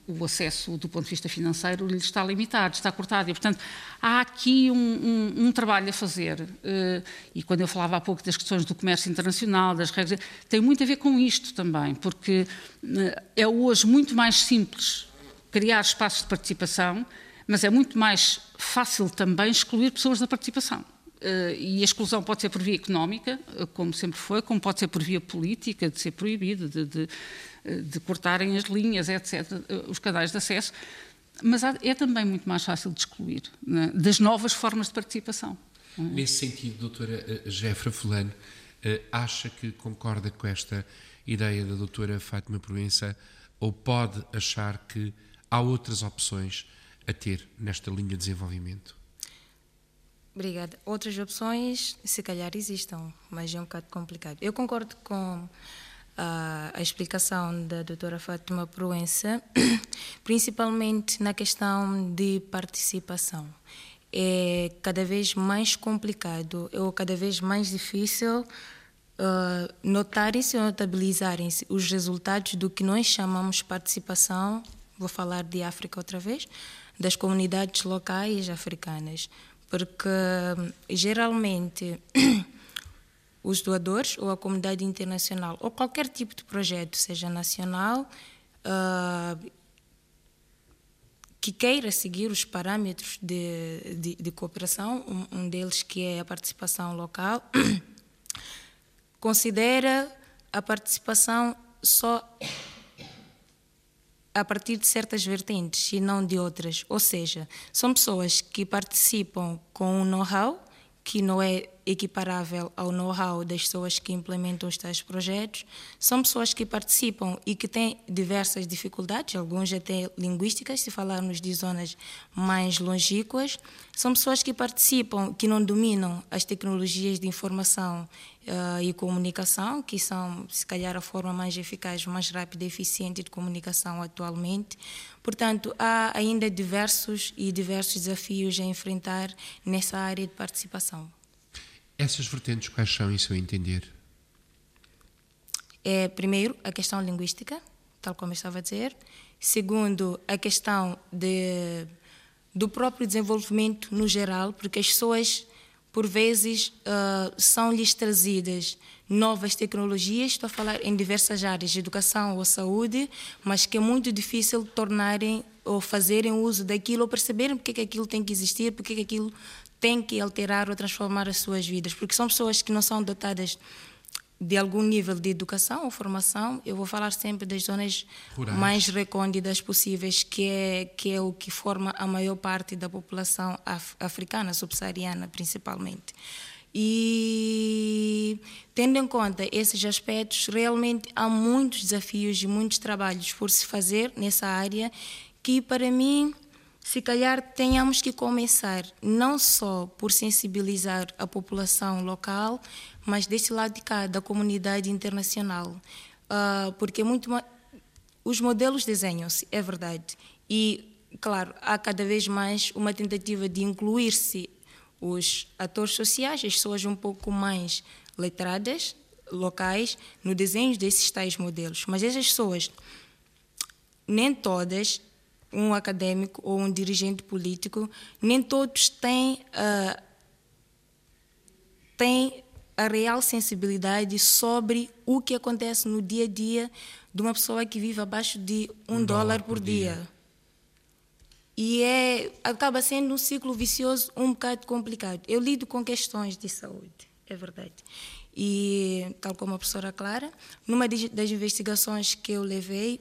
o acesso do ponto de vista financeiro lhes está limitado, está cortado, e portanto há aqui um, um, um trabalho a fazer. Fazer. E quando eu falava há pouco das questões do comércio internacional, das regras, tem muito a ver com isto também, porque é hoje muito mais simples criar espaços de participação, mas é muito mais fácil também excluir pessoas da participação. E a exclusão pode ser por via económica, como sempre foi, como pode ser por via política, de ser proibido, de, de, de cortarem as linhas, etcétera, os canais de acesso, mas há, é também muito mais fácil de excluir, né, das novas formas de participação. Nesse sentido, doutora Gerfa Valume, acha que concorda com esta ideia da doutora Fátima Proença ou pode achar que há outras opções a ter nesta linha de desenvolvimento? Obrigada. Outras opções, se calhar, existam, mas é um bocado complicado. Eu concordo com a, a explicação da doutora Fátima Proença, principalmente na questão de participação. É cada vez mais complicado, é cada vez mais difícil uh, notarem-se ou notabilizarem-se os resultados do que nós chamamos participação, vou falar de África outra vez, das comunidades locais africanas, porque geralmente os doadores ou a comunidade internacional ou qualquer tipo de projeto, seja nacional, uh, que queira seguir os parâmetros de, de, de cooperação, um, um deles que é a participação local, considera a participação só a partir de certas vertentes e não de outras. Ou seja, são pessoas que participam com um know-how que não é equiparável ao know-how das pessoas que implementam os tais projetos. São pessoas que participam e que têm diversas dificuldades, algumas até linguísticas, se falarmos de zonas mais longínquas. São pessoas que participam, que não dominam as tecnologias de informação uh, e comunicação, que são, se calhar, a forma mais eficaz, mais rápida e eficiente de comunicação atualmente. Portanto, há ainda diversos e diversos desafios a enfrentar nessa área de participação. Essas vertentes, quais são, em seu entender? É, primeiro, a questão linguística, tal como eu estava a dizer. Segundo, a questão de, do próprio desenvolvimento no geral, porque as pessoas, por vezes, uh, são-lhes trazidas novas tecnologias, estou a falar em diversas áreas, de educação ou saúde, mas que é muito difícil tornarem ou fazerem uso daquilo, ou perceberem porque é que aquilo tem que existir, porque é que aquilo tem que alterar ou transformar as suas vidas, porque são pessoas que não são dotadas de algum nível de educação ou formação. Eu vou falar sempre das zonas rurais, mais recônditas possíveis, que é, que é o que forma a maior parte da população af- africana, subsaariana principalmente. E tendo em conta esses aspectos, realmente há muitos desafios e muitos trabalhos por se fazer nessa área, que para mim, se calhar, tenhamos que começar não só por sensibilizar a população local, mas deste lado de cá, da comunidade internacional. Uh, porque muito ma- os modelos desenham-se, é verdade. E, claro, há cada vez mais uma tentativa de incluir-se os atores sociais, as pessoas um pouco mais letradas, locais, no desenho desses tais modelos. Mas essas pessoas, nem todas, um académico ou um dirigente político, nem todos têm, uh, têm a real sensibilidade sobre o que acontece no dia a dia de uma pessoa que vive abaixo de um, um dólar, dólar por dia. dia. E é, acaba sendo um ciclo vicioso um bocado complicado. Eu lido com questões de saúde, é verdade. E, tal como a professora Clara, numa das investigações que eu levei,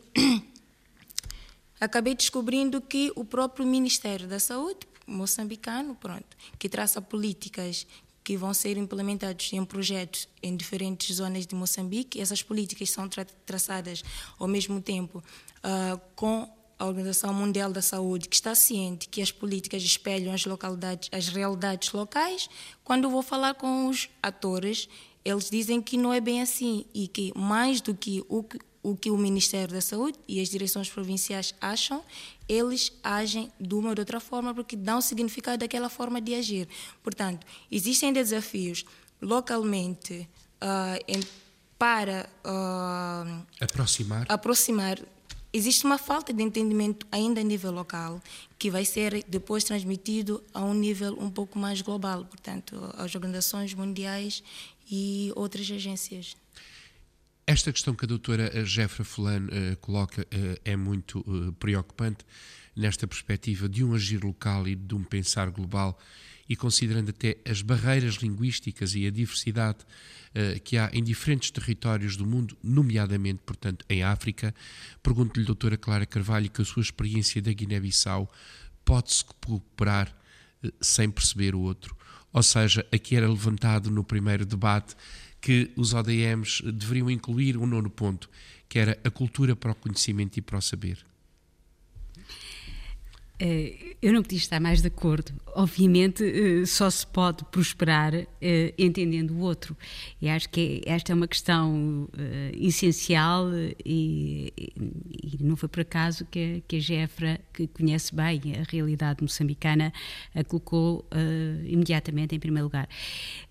acabei descobrindo que o próprio Ministério da Saúde moçambicano, pronto, que traça políticas que vão ser implementadas em projetos em diferentes zonas de Moçambique, essas políticas são tra- traçadas ao mesmo tempo uh, com a Organização Mundial da Saúde, que está ciente que as políticas espelham as localidades, as realidades locais. Quando eu vou falar com os atores, eles dizem que não é bem assim e que mais do que o que o que o Ministério da Saúde e as direções provinciais acham, eles agem de uma ou de outra forma, porque dão significado àquela forma de agir. Portanto, existem desafios localmente uh, em, para uh, aproximar. aproximar. Existe uma falta de entendimento ainda a nível local, que vai ser depois transmitido a um nível um pouco mais global, portanto, às organizações mundiais e outras agências. Esta questão que a doutora Gerfa Fulano uh, coloca uh, é muito uh, preocupante nesta perspectiva de um agir local e de um pensar global, e considerando até as barreiras linguísticas e a diversidade uh, que há em diferentes territórios do mundo, nomeadamente, portanto, em África. Pergunto-lhe, doutora Clara Carvalho, que a sua experiência da Guiné-Bissau pode-se recuperar uh, sem perceber o outro. Ou seja, aqui era levantado no primeiro debate que os O D Ms deveriam incluir um nono ponto, que era a cultura para o conhecimento e para o saber. Eu não podia estar mais de acordo. Obviamente, só se pode prosperar entendendo o outro. E acho que esta é uma questão essencial e, e não foi por acaso que a Gerfa, que conhece bem a realidade moçambicana, a colocou imediatamente em primeiro lugar.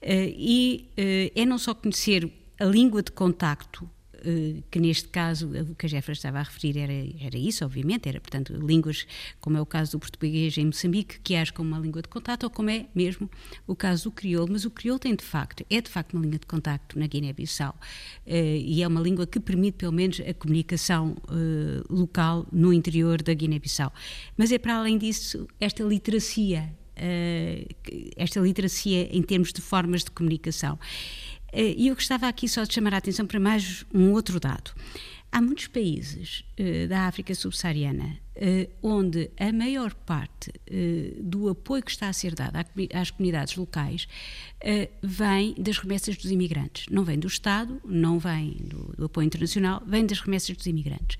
E é não só conhecer a língua de contacto, que neste caso, o que a Gerfa estava a referir era, era isso, obviamente, era, portanto, línguas, como é o caso do português em Moçambique, que age como uma língua de contacto, ou como é mesmo o caso do crioulo, mas o crioulo tem de facto, é de facto uma língua de contacto na Guiné-Bissau, e é uma língua que permite pelo menos a comunicação local no interior da Guiné-Bissau. Mas é para além disso esta literacia, esta literacia em termos de formas de comunicação. E eu gostava aqui só de chamar a atenção para mais um outro dado. Há muitos países uh, da África subsaariana uh, onde a maior parte uh, do apoio que está a ser dado às comunidades locais uh, vem das remessas dos imigrantes. Não vem do Estado, não vem do, do apoio internacional, vem das remessas dos imigrantes.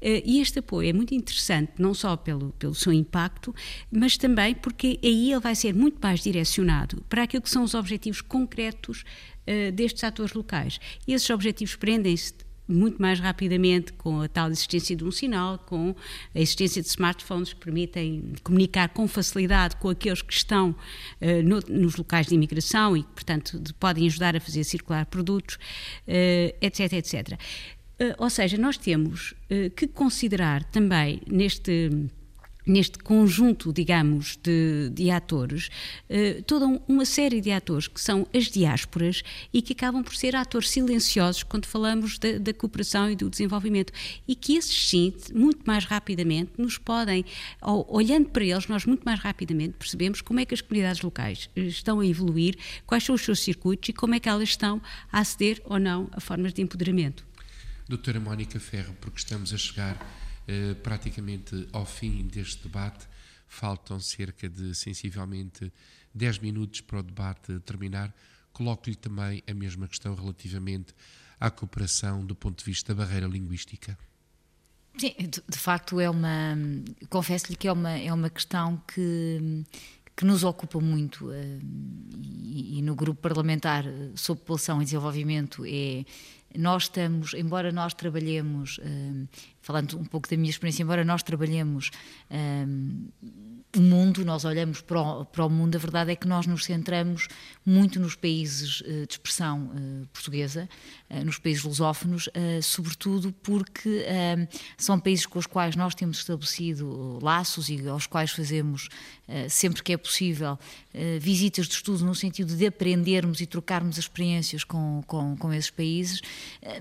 Uh, e este apoio é muito interessante, não só pelo, pelo seu impacto, mas também porque aí ele vai ser muito mais direcionado para aquilo que são os objetivos concretos uh, destes atores locais. E esses objetivos prendem-se muito mais rapidamente com a tal existência de um sinal, com a existência de smartphones que permitem comunicar com facilidade com aqueles que estão uh, no, nos locais de imigração e que, portanto, de, podem ajudar a fazer circular produtos, uh, etc, etcétera. Uh, ou seja, nós temos uh, que considerar também neste... neste conjunto, digamos, de, de atores, eh, toda uma série de atores que são as diásporas e que acabam por ser atores silenciosos quando falamos da, da cooperação e do desenvolvimento, e que esses sim, muito mais rapidamente, nos podem, ou, olhando para eles, nós muito mais rapidamente percebemos como é que as comunidades locais estão a evoluir, quais são os seus circuitos e como é que elas estão a aceder ou não a formas de empoderamento. Doutora Mónica Ferro, porque estamos a chegar Uh, praticamente ao fim deste debate, faltam cerca de sensivelmente dez minutos para o debate terminar. Coloco-lhe também a mesma questão relativamente à cooperação do ponto de vista da barreira linguística. Sim, de, de facto é uma, confesso-lhe que é uma, é uma questão que, que nos ocupa muito uh, e, e no grupo parlamentar sobre população e desenvolvimento é... Nós estamos, embora nós trabalhemos, um, falando um pouco da minha experiência, embora nós trabalhemos um, o mundo, nós olhamos para o, para o mundo, a verdade é que nós nos centramos muito nos países uh, de expressão uh, portuguesa, uh, nos países lusófonos, uh, sobretudo porque uh, são países com os quais nós temos estabelecido laços e aos quais fazemos, uh, sempre que é possível, uh, visitas de estudo no sentido de aprendermos e trocarmos experiências com, com, com esses países,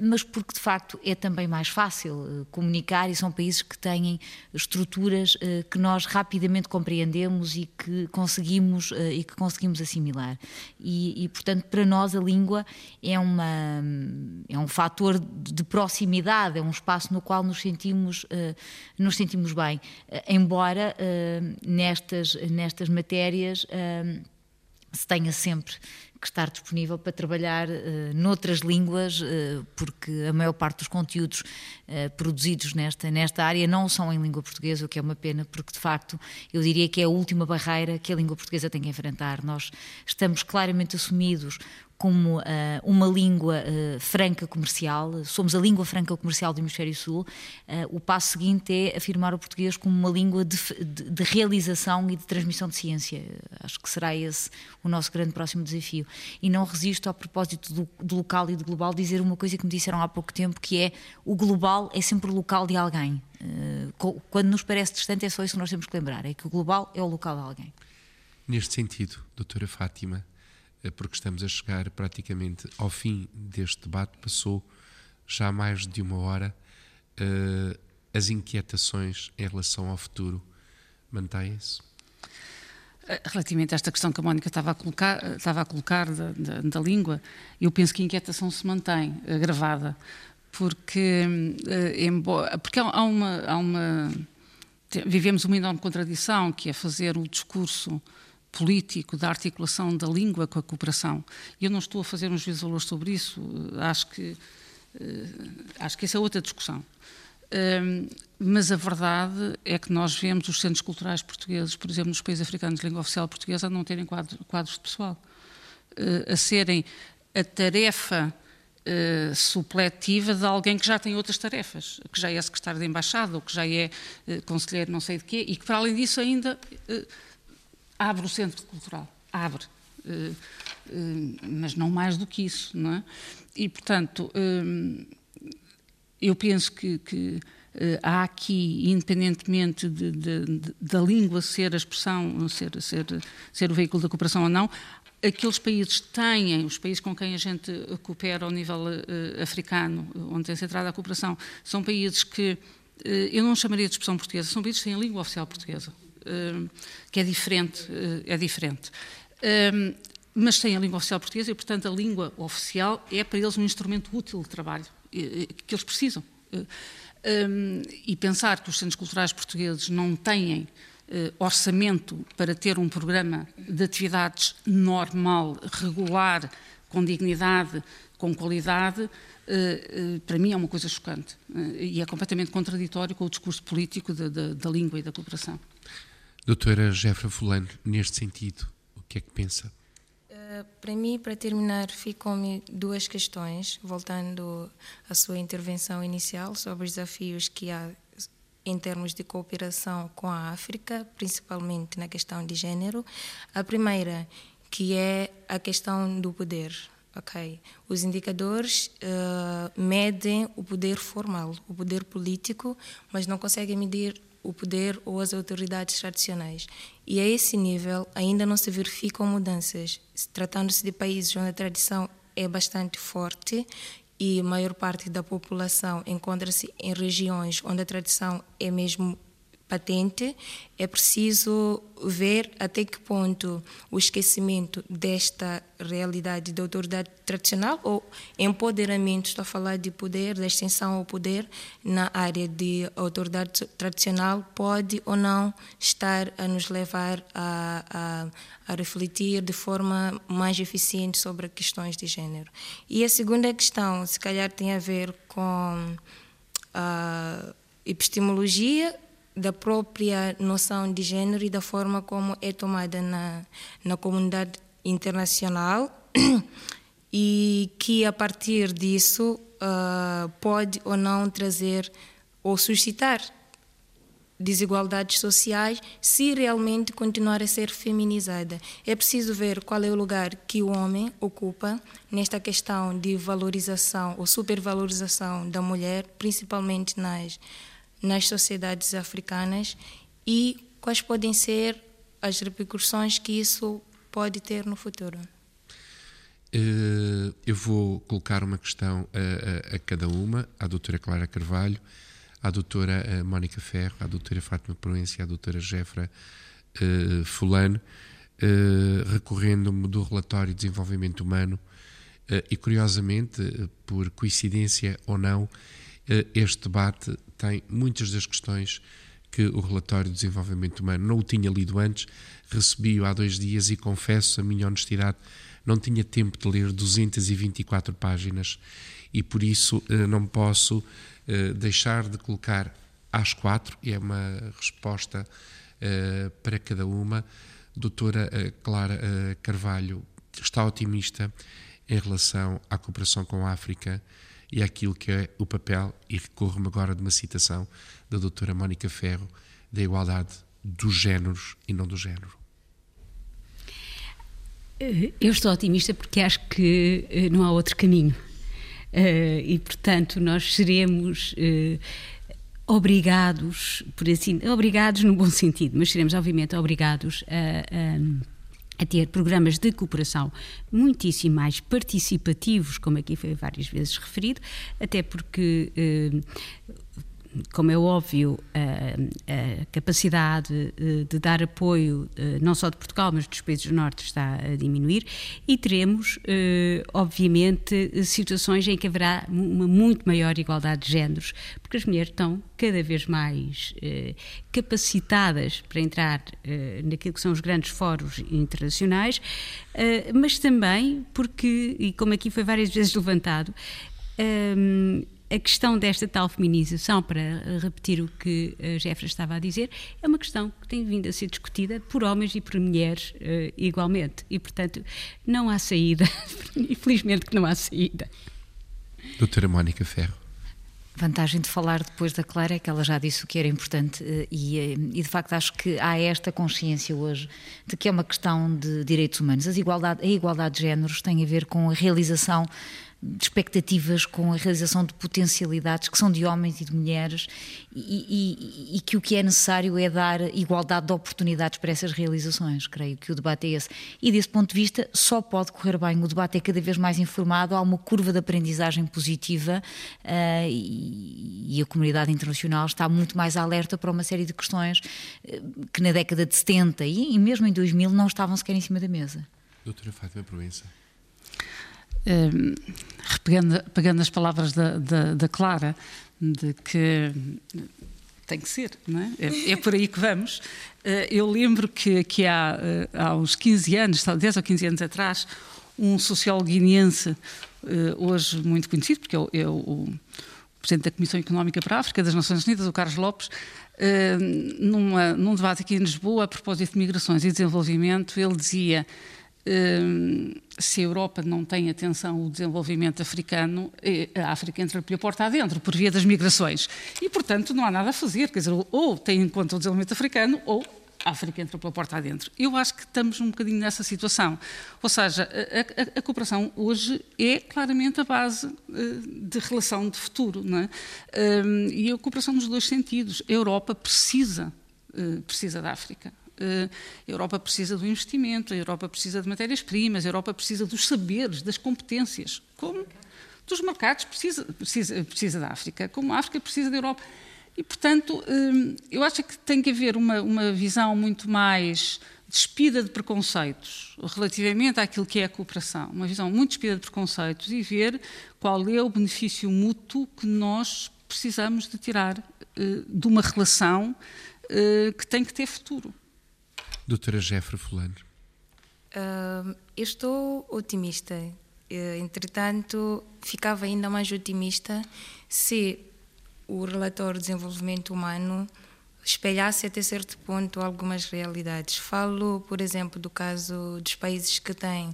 mas porque de facto é também mais fácil comunicar e são países que têm estruturas que nós rapidamente compreendemos e que conseguimos, e que conseguimos assimilar. E, e portanto para nós a língua é, uma, é um fator de proximidade, é um espaço no qual nos sentimos, nos sentimos bem, embora nestas, nestas matérias se tenha sempre que estar disponível para trabalhar uh, noutras línguas, uh, porque a maior parte dos conteúdos uh, produzidos nesta, nesta área não são em língua portuguesa, o que é uma pena, porque de facto eu diria que é a última barreira que a língua portuguesa tem que enfrentar. Nós estamos claramente assumidos como uh, uma língua uh, franca comercial, somos a língua franca comercial do Hemisfério Sul. Uh, o passo seguinte é afirmar o português como uma língua de, de, de realização e de transmissão de ciência. Acho que será esse o nosso grande próximo desafio. E não resisto, a propósito do, do local e do global, dizer uma coisa que me disseram há pouco tempo, que é: o global é sempre o local de alguém. Uh, quando nos parece distante é só isso que nós temos que lembrar, é que o global é o local de alguém. Neste sentido, doutora Fátima, porque estamos a chegar praticamente ao fim deste debate, passou já mais de uma hora, uh, as inquietações em relação ao futuro mantêm-se? Relativamente a esta questão que a Mónica estava a colocar, estava a colocar da, da, da língua, eu penso que a inquietação se mantém agravada, porque, uh, embora, porque há uma, há uma, vivemos uma enorme contradição, que é fazer o discurso político da articulação da língua com a cooperação. Eu não estou a fazer um juízo de valor sobre isso, acho que, acho que essa é outra discussão. Mas a verdade é que nós vemos os centros culturais portugueses, por exemplo, nos países africanos de língua oficial portuguesa, a não terem quadros de pessoal, a serem a tarefa Uh, supletiva de alguém que já tem outras tarefas, que já é secretário de embaixada ou que já é uh, conselheiro não sei de quê, e que para além disso ainda uh, abre o centro cultural, abre, uh, uh, mas não mais do que isso, não é? E portanto um, eu penso que, que uh, há aqui, independentemente de, de, de, da língua ser a expressão, ser, ser, ser o veículo da cooperação ou não, aqueles países têm, os países com quem a gente coopera ao nível uh, africano, onde tem centrado a cooperação, são países que, uh, eu não chamaria de expressão portuguesa, são países que têm a língua oficial portuguesa, uh, que é diferente, uh, é diferente. Uh, mas têm a língua oficial portuguesa e, portanto, a língua oficial é para eles um instrumento útil de trabalho que eles precisam. E pensar que os centros culturais portugueses não têm orçamento para ter um programa de atividades normal, regular, com dignidade, com qualidade, para mim é uma coisa chocante e é completamente contraditório com o discurso político da, da, da língua e da cooperação. Doutora Gerfa Valume, neste sentido, o que é que pensa? Uh, para mim, para terminar, ficam-me duas questões, voltando à sua intervenção inicial sobre os desafios que há em termos de cooperação com a África, principalmente na questão de género. A primeira, que é a questão do poder. Okay. Os indicadores uh, medem o poder formal, o poder político, mas não conseguem medir o poder ou as autoridades tradicionais. E a esse nível ainda não se verificam mudanças, tratando-se de países onde a tradição é bastante forte e a maior parte da população encontra-se em regiões onde a tradição é mesmo patente. É preciso ver até que ponto o esquecimento desta realidade da autoridade tradicional ou empoderamento, estou a falar de poder, da extensão ao poder na área de autoridade tradicional, pode ou não estar a nos levar a, a, a refletir de forma mais eficiente sobre questões de género. E a segunda questão, se calhar, tem a ver com a epistemologia da própria noção de género e da forma como é tomada na, na comunidade internacional e que, a partir disso, uh, pode ou não trazer ou suscitar desigualdades sociais se realmente continuar a ser feminizada. É preciso ver qual é o lugar que o homem ocupa nesta questão de valorização ou supervalorização da mulher, principalmente nas nas sociedades africanas, e quais podem ser as repercussões que isso pode ter no futuro. Eu vou colocar uma questão a, a, a cada uma, à doutora Clara Carvalho, à doutora Mónica Ferro, à doutora Fátima Proença e à doutora Gerfa Valume, recorrendo-me do Relatório de Desenvolvimento Humano e, curiosamente, por coincidência ou não, este debate tem muitas das questões que o Relatório de Desenvolvimento Humano, não o tinha lido antes, recebi-o há dois dias e confesso a minha honestidade, não tinha tempo de ler duzentas e vinte e quatro páginas e por isso não posso deixar de colocar às quatro, e é uma resposta para cada uma. Doutora Clara Carvalho, está otimista em relação à cooperação com a África e aquilo que é o papel, e recorro-me agora de uma citação da doutora Mónica Ferro, da igualdade dos géneros e não do género. Eu estou otimista porque acho que não há outro caminho e, portanto, nós seremos obrigados, por assim, obrigados no bom sentido, mas seremos obviamente obrigados a... a a ter programas de cooperação muitíssimo mais participativos, como aqui foi várias vezes referido, até porque, como é óbvio, a, a capacidade de dar apoio, não só de Portugal, mas dos países do Norte, está a diminuir, e teremos, obviamente, situações em que haverá uma muito maior igualdade de géneros, porque as mulheres estão cada vez mais eh, capacitadas para entrar eh, naquilo que são os grandes fóruns internacionais, eh, mas também porque, e como aqui foi várias vezes levantado, eh, a questão desta tal feminização, para repetir o que a Gerfa estava a dizer, é uma questão que tem vindo a ser discutida por homens e por mulheres eh, igualmente, e portanto não há saída, infelizmente que não há saída. Doutora Mónica Ferro. A vantagem de falar depois da Clara é que ela já disse o que era importante e, e de facto acho que há esta consciência hoje de que é uma questão de direitos humanos. As igualdade, a igualdade de géneros tem a ver com a realização de expectativas, com a realização de potencialidades que são de homens e de mulheres e, e, e que o que é necessário é dar igualdade de oportunidades para essas realizações. Creio que o debate é esse. E desse ponto de vista só pode correr bem. O debate é cada vez mais informado, há uma curva de aprendizagem positiva uh, e, e a comunidade internacional está muito mais alerta para uma série de questões uh, que na década de setenta e, e mesmo em dois mil não estavam sequer em cima da mesa. Doutora Fátima Proença. Um, repegando, pegando as palavras da, da, da Clara, de que tem que ser, não é? É, é por aí que vamos. Eu lembro que, que há, há uns quinze anos, dez ou quinze anos atrás, um sociólogo guineense, hoje muito conhecido, porque é o, o presidente da Comissão Económica para a África das Nações Unidas, o Carlos Lopes, numa, num debate aqui em Lisboa, a propósito de migrações e desenvolvimento, ele dizia: se a Europa não tem atenção ao desenvolvimento africano, a África entra pela porta adentro, por via das migrações. E, portanto, não há nada a fazer, quer dizer, ou tem em conta o desenvolvimento africano, ou a África entra pela porta adentro. Eu acho que estamos um bocadinho nessa situação. Ou seja, a, a, a cooperação hoje é claramente a base de relação de futuro, não é? E a cooperação nos dois sentidos. A Europa precisa, precisa da África. A Europa precisa do investimento, a Europa precisa de matérias-primas, a Europa precisa dos saberes, das competências, como dos mercados, precisa, precisa, precisa da África, como a África precisa da Europa. E, portanto, eu acho que tem que haver uma, uma visão muito mais despida de preconceitos relativamente àquilo que é a cooperação, uma visão muito despida de preconceitos e ver qual é o benefício mútuo que nós precisamos de tirar de uma relação que tem que ter futuro. Doutora Gerfa Valume. Uh, eu estou otimista. Entretanto, ficava ainda mais otimista se o relatório de desenvolvimento humano espelhasse até certo ponto algumas realidades. Falo, por exemplo, do caso dos países que têm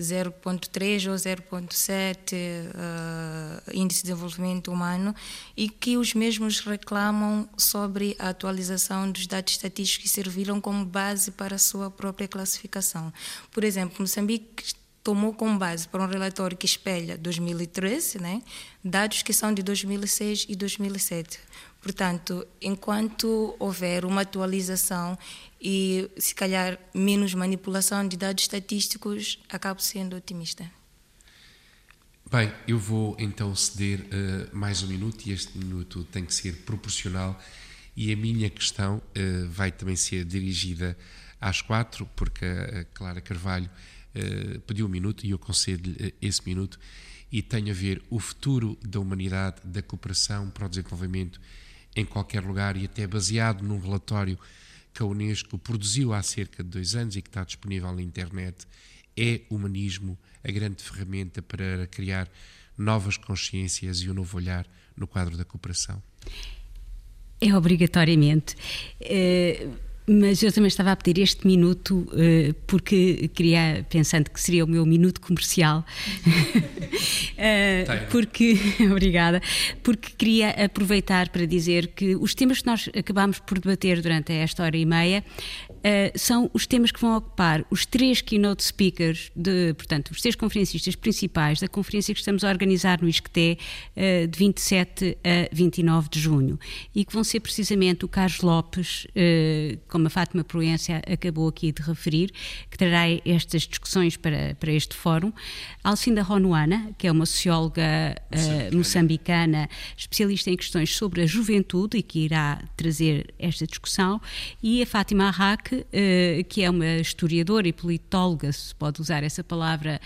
zero vírgula três ou zero vírgula sete uh, índice de desenvolvimento humano e que os mesmos reclamam sobre a atualização dos dados estatísticos que serviram como base para a sua própria classificação. Por exemplo, Moçambique tomou como base para um relatório que espelha dois mil e treze, né, dados que são de dois mil e seis e dois mil e sete. Portanto, enquanto houver uma atualização e, se calhar, menos manipulação de dados estatísticos, acabo sendo otimista. Bem, eu vou então ceder uh, mais um minuto, e este minuto tem que ser proporcional, e a minha questão uh, vai também ser dirigida às quatro, porque a Clara Carvalho uh, pediu um minuto e eu concedo-lhe uh, esse minuto, e tem a ver o futuro da humanidade, da cooperação para o desenvolvimento em qualquer lugar, e até baseado num relatório que a Unesco produziu há cerca de dois anos e que está disponível na internet. É humanismo a grande ferramenta para criar novas consciências e um novo olhar no quadro da cooperação? É obrigatoriamente, é, mas eu também estava a pedir este minuto é, porque queria, pensando que seria o meu minuto comercial, é, porque, obrigada, porque queria aproveitar para dizer que os temas que nós acabámos por debater durante esta hora e meia uh, são os temas que vão ocupar os três keynote speakers, de, portanto, os três conferencistas principais da conferência que estamos a organizar no ISCTE uh, de vinte e sete a vinte e nove de junho, e que vão ser precisamente o Carlos Lopes, uh, como a Fátima Proença acabou aqui de referir, que trará estas discussões para, para este fórum, Alcinda Ronuana, que é uma socióloga uh, moçambicana, especialista em questões sobre a juventude e que irá trazer esta discussão, e a Fátima Arraque, uh, que é uma historiadora e politóloga, se pode usar essa palavra,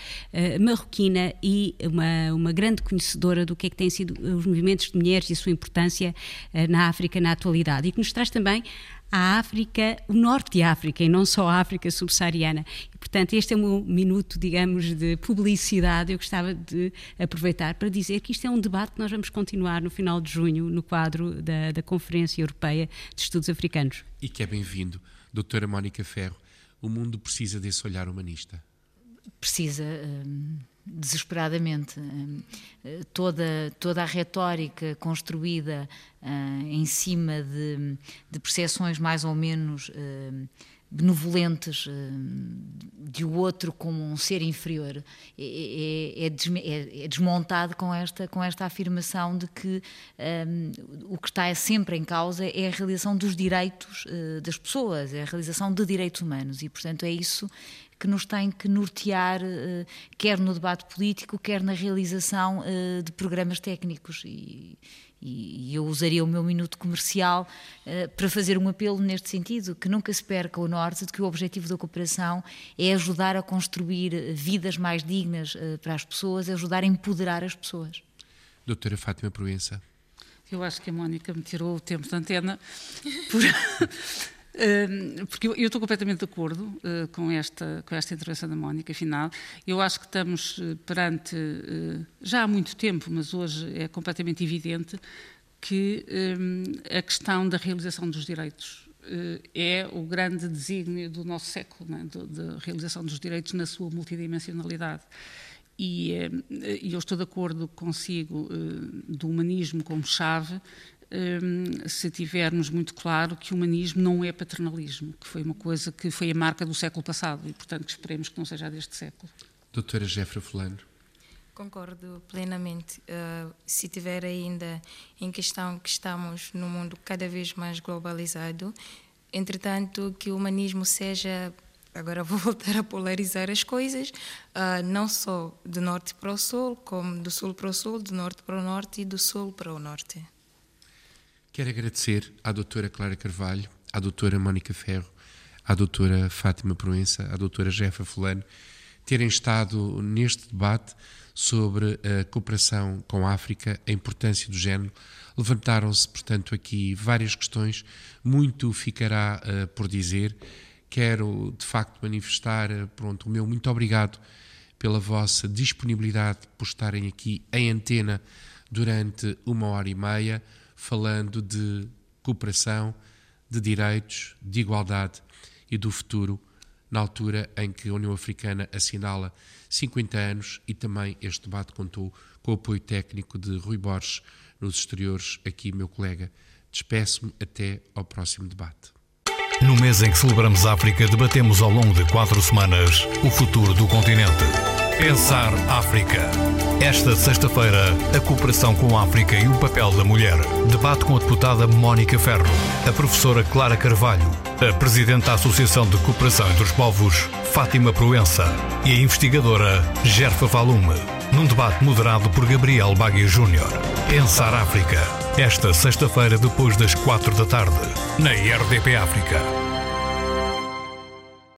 uh, marroquina, e uma, uma grande conhecedora do que é que têm sido os movimentos de mulheres e a sua importância uh, na África na atualidade, e que nos traz também a África, o norte de África, e não só a África subsaariana. E, portanto, este é um minuto, digamos, de publicidade. Eu gostava de aproveitar para dizer que isto é um debate que nós vamos continuar no final de junho, no quadro da, da Conferência Europeia de Estudos Africanos. E que é bem-vindo. Doutora Mónica Ferro, o mundo precisa desse olhar humanista? Precisa, hum, desesperadamente. Hum, toda, toda a retórica construída hum, em cima de, de percepções mais ou menos hum, benevolentes hum, de o outro como um ser inferior é, é, é, desme, é, é desmontado com esta, com esta afirmação de que hum, o que está sempre em causa é a realização dos direitos hum, das pessoas, é a realização de direitos humanos, e, portanto, é isso que nos tem que nortear, quer no debate político, quer na realização de programas técnicos. E E eu usaria o meu minuto comercial uh, para fazer um apelo neste sentido, que nunca se perca o norte, de que o objetivo da cooperação é ajudar a construir vidas mais dignas uh, para as pessoas, é ajudar a empoderar as pessoas. Doutora Fátima Proença. Eu acho que a Mónica me tirou o tempo da antena, por... porque eu, eu estou completamente de acordo uh, com, esta, com esta intervenção da Mónica, afinal. Eu acho que estamos perante, uh, já há muito tempo, mas hoje é completamente evidente, que um, a questão da realização dos direitos uh, é o grande desígnio do nosso século, não é? Da realização dos direitos na sua multidimensionalidade. E uh, eu estou de acordo consigo uh, do humanismo como chave, Um, se tivermos muito claro que o humanismo não é paternalismo, que foi uma coisa que foi a marca do século passado e, portanto, que esperemos que não seja deste século. Doutora Gerfa Valume. Concordo plenamente. Uh, se tiver ainda em questão que estamos num mundo cada vez mais globalizado, entretanto, que o humanismo seja... Agora vou voltar a polarizar as coisas, uh, não só do norte para o sul, como do sul para o sul, do norte para o norte e do sul para o norte. Quero agradecer à doutora Clara Carvalho, à doutora Mónica Ferro, à doutora Fátima Proença, à doutora Gerfa Valume, terem estado neste debate sobre a cooperação com a África, a importância do género. Levantaram-se, portanto, aqui várias questões, muito ficará uh, por dizer. Quero, de facto, manifestar, pronto, o meu muito obrigado pela vossa disponibilidade, por estarem aqui em antena durante uma hora e meia, falando de cooperação, de direitos, de igualdade e do futuro, na altura em que a União Africana assinala cinquenta anos, e também este debate contou com o apoio técnico de Rui Borges nos exteriores, aqui meu colega. Despeço-me até ao próximo debate. No mês em que celebramos a África, debatemos ao longo de quatro semanas o futuro do continente. Pensar África. Esta sexta-feira, a cooperação com a África e o papel da mulher. Debate com a deputada Mónica Ferro, a professora Clara Carvalho, a presidente da Associação de Cooperação entre os Povos, Fátima Proença, e a investigadora Gerfa Valume, num debate moderado por Gabriel Bagui Júnior. Pensar África. Esta sexta-feira, depois das quatro da tarde, na R D P África.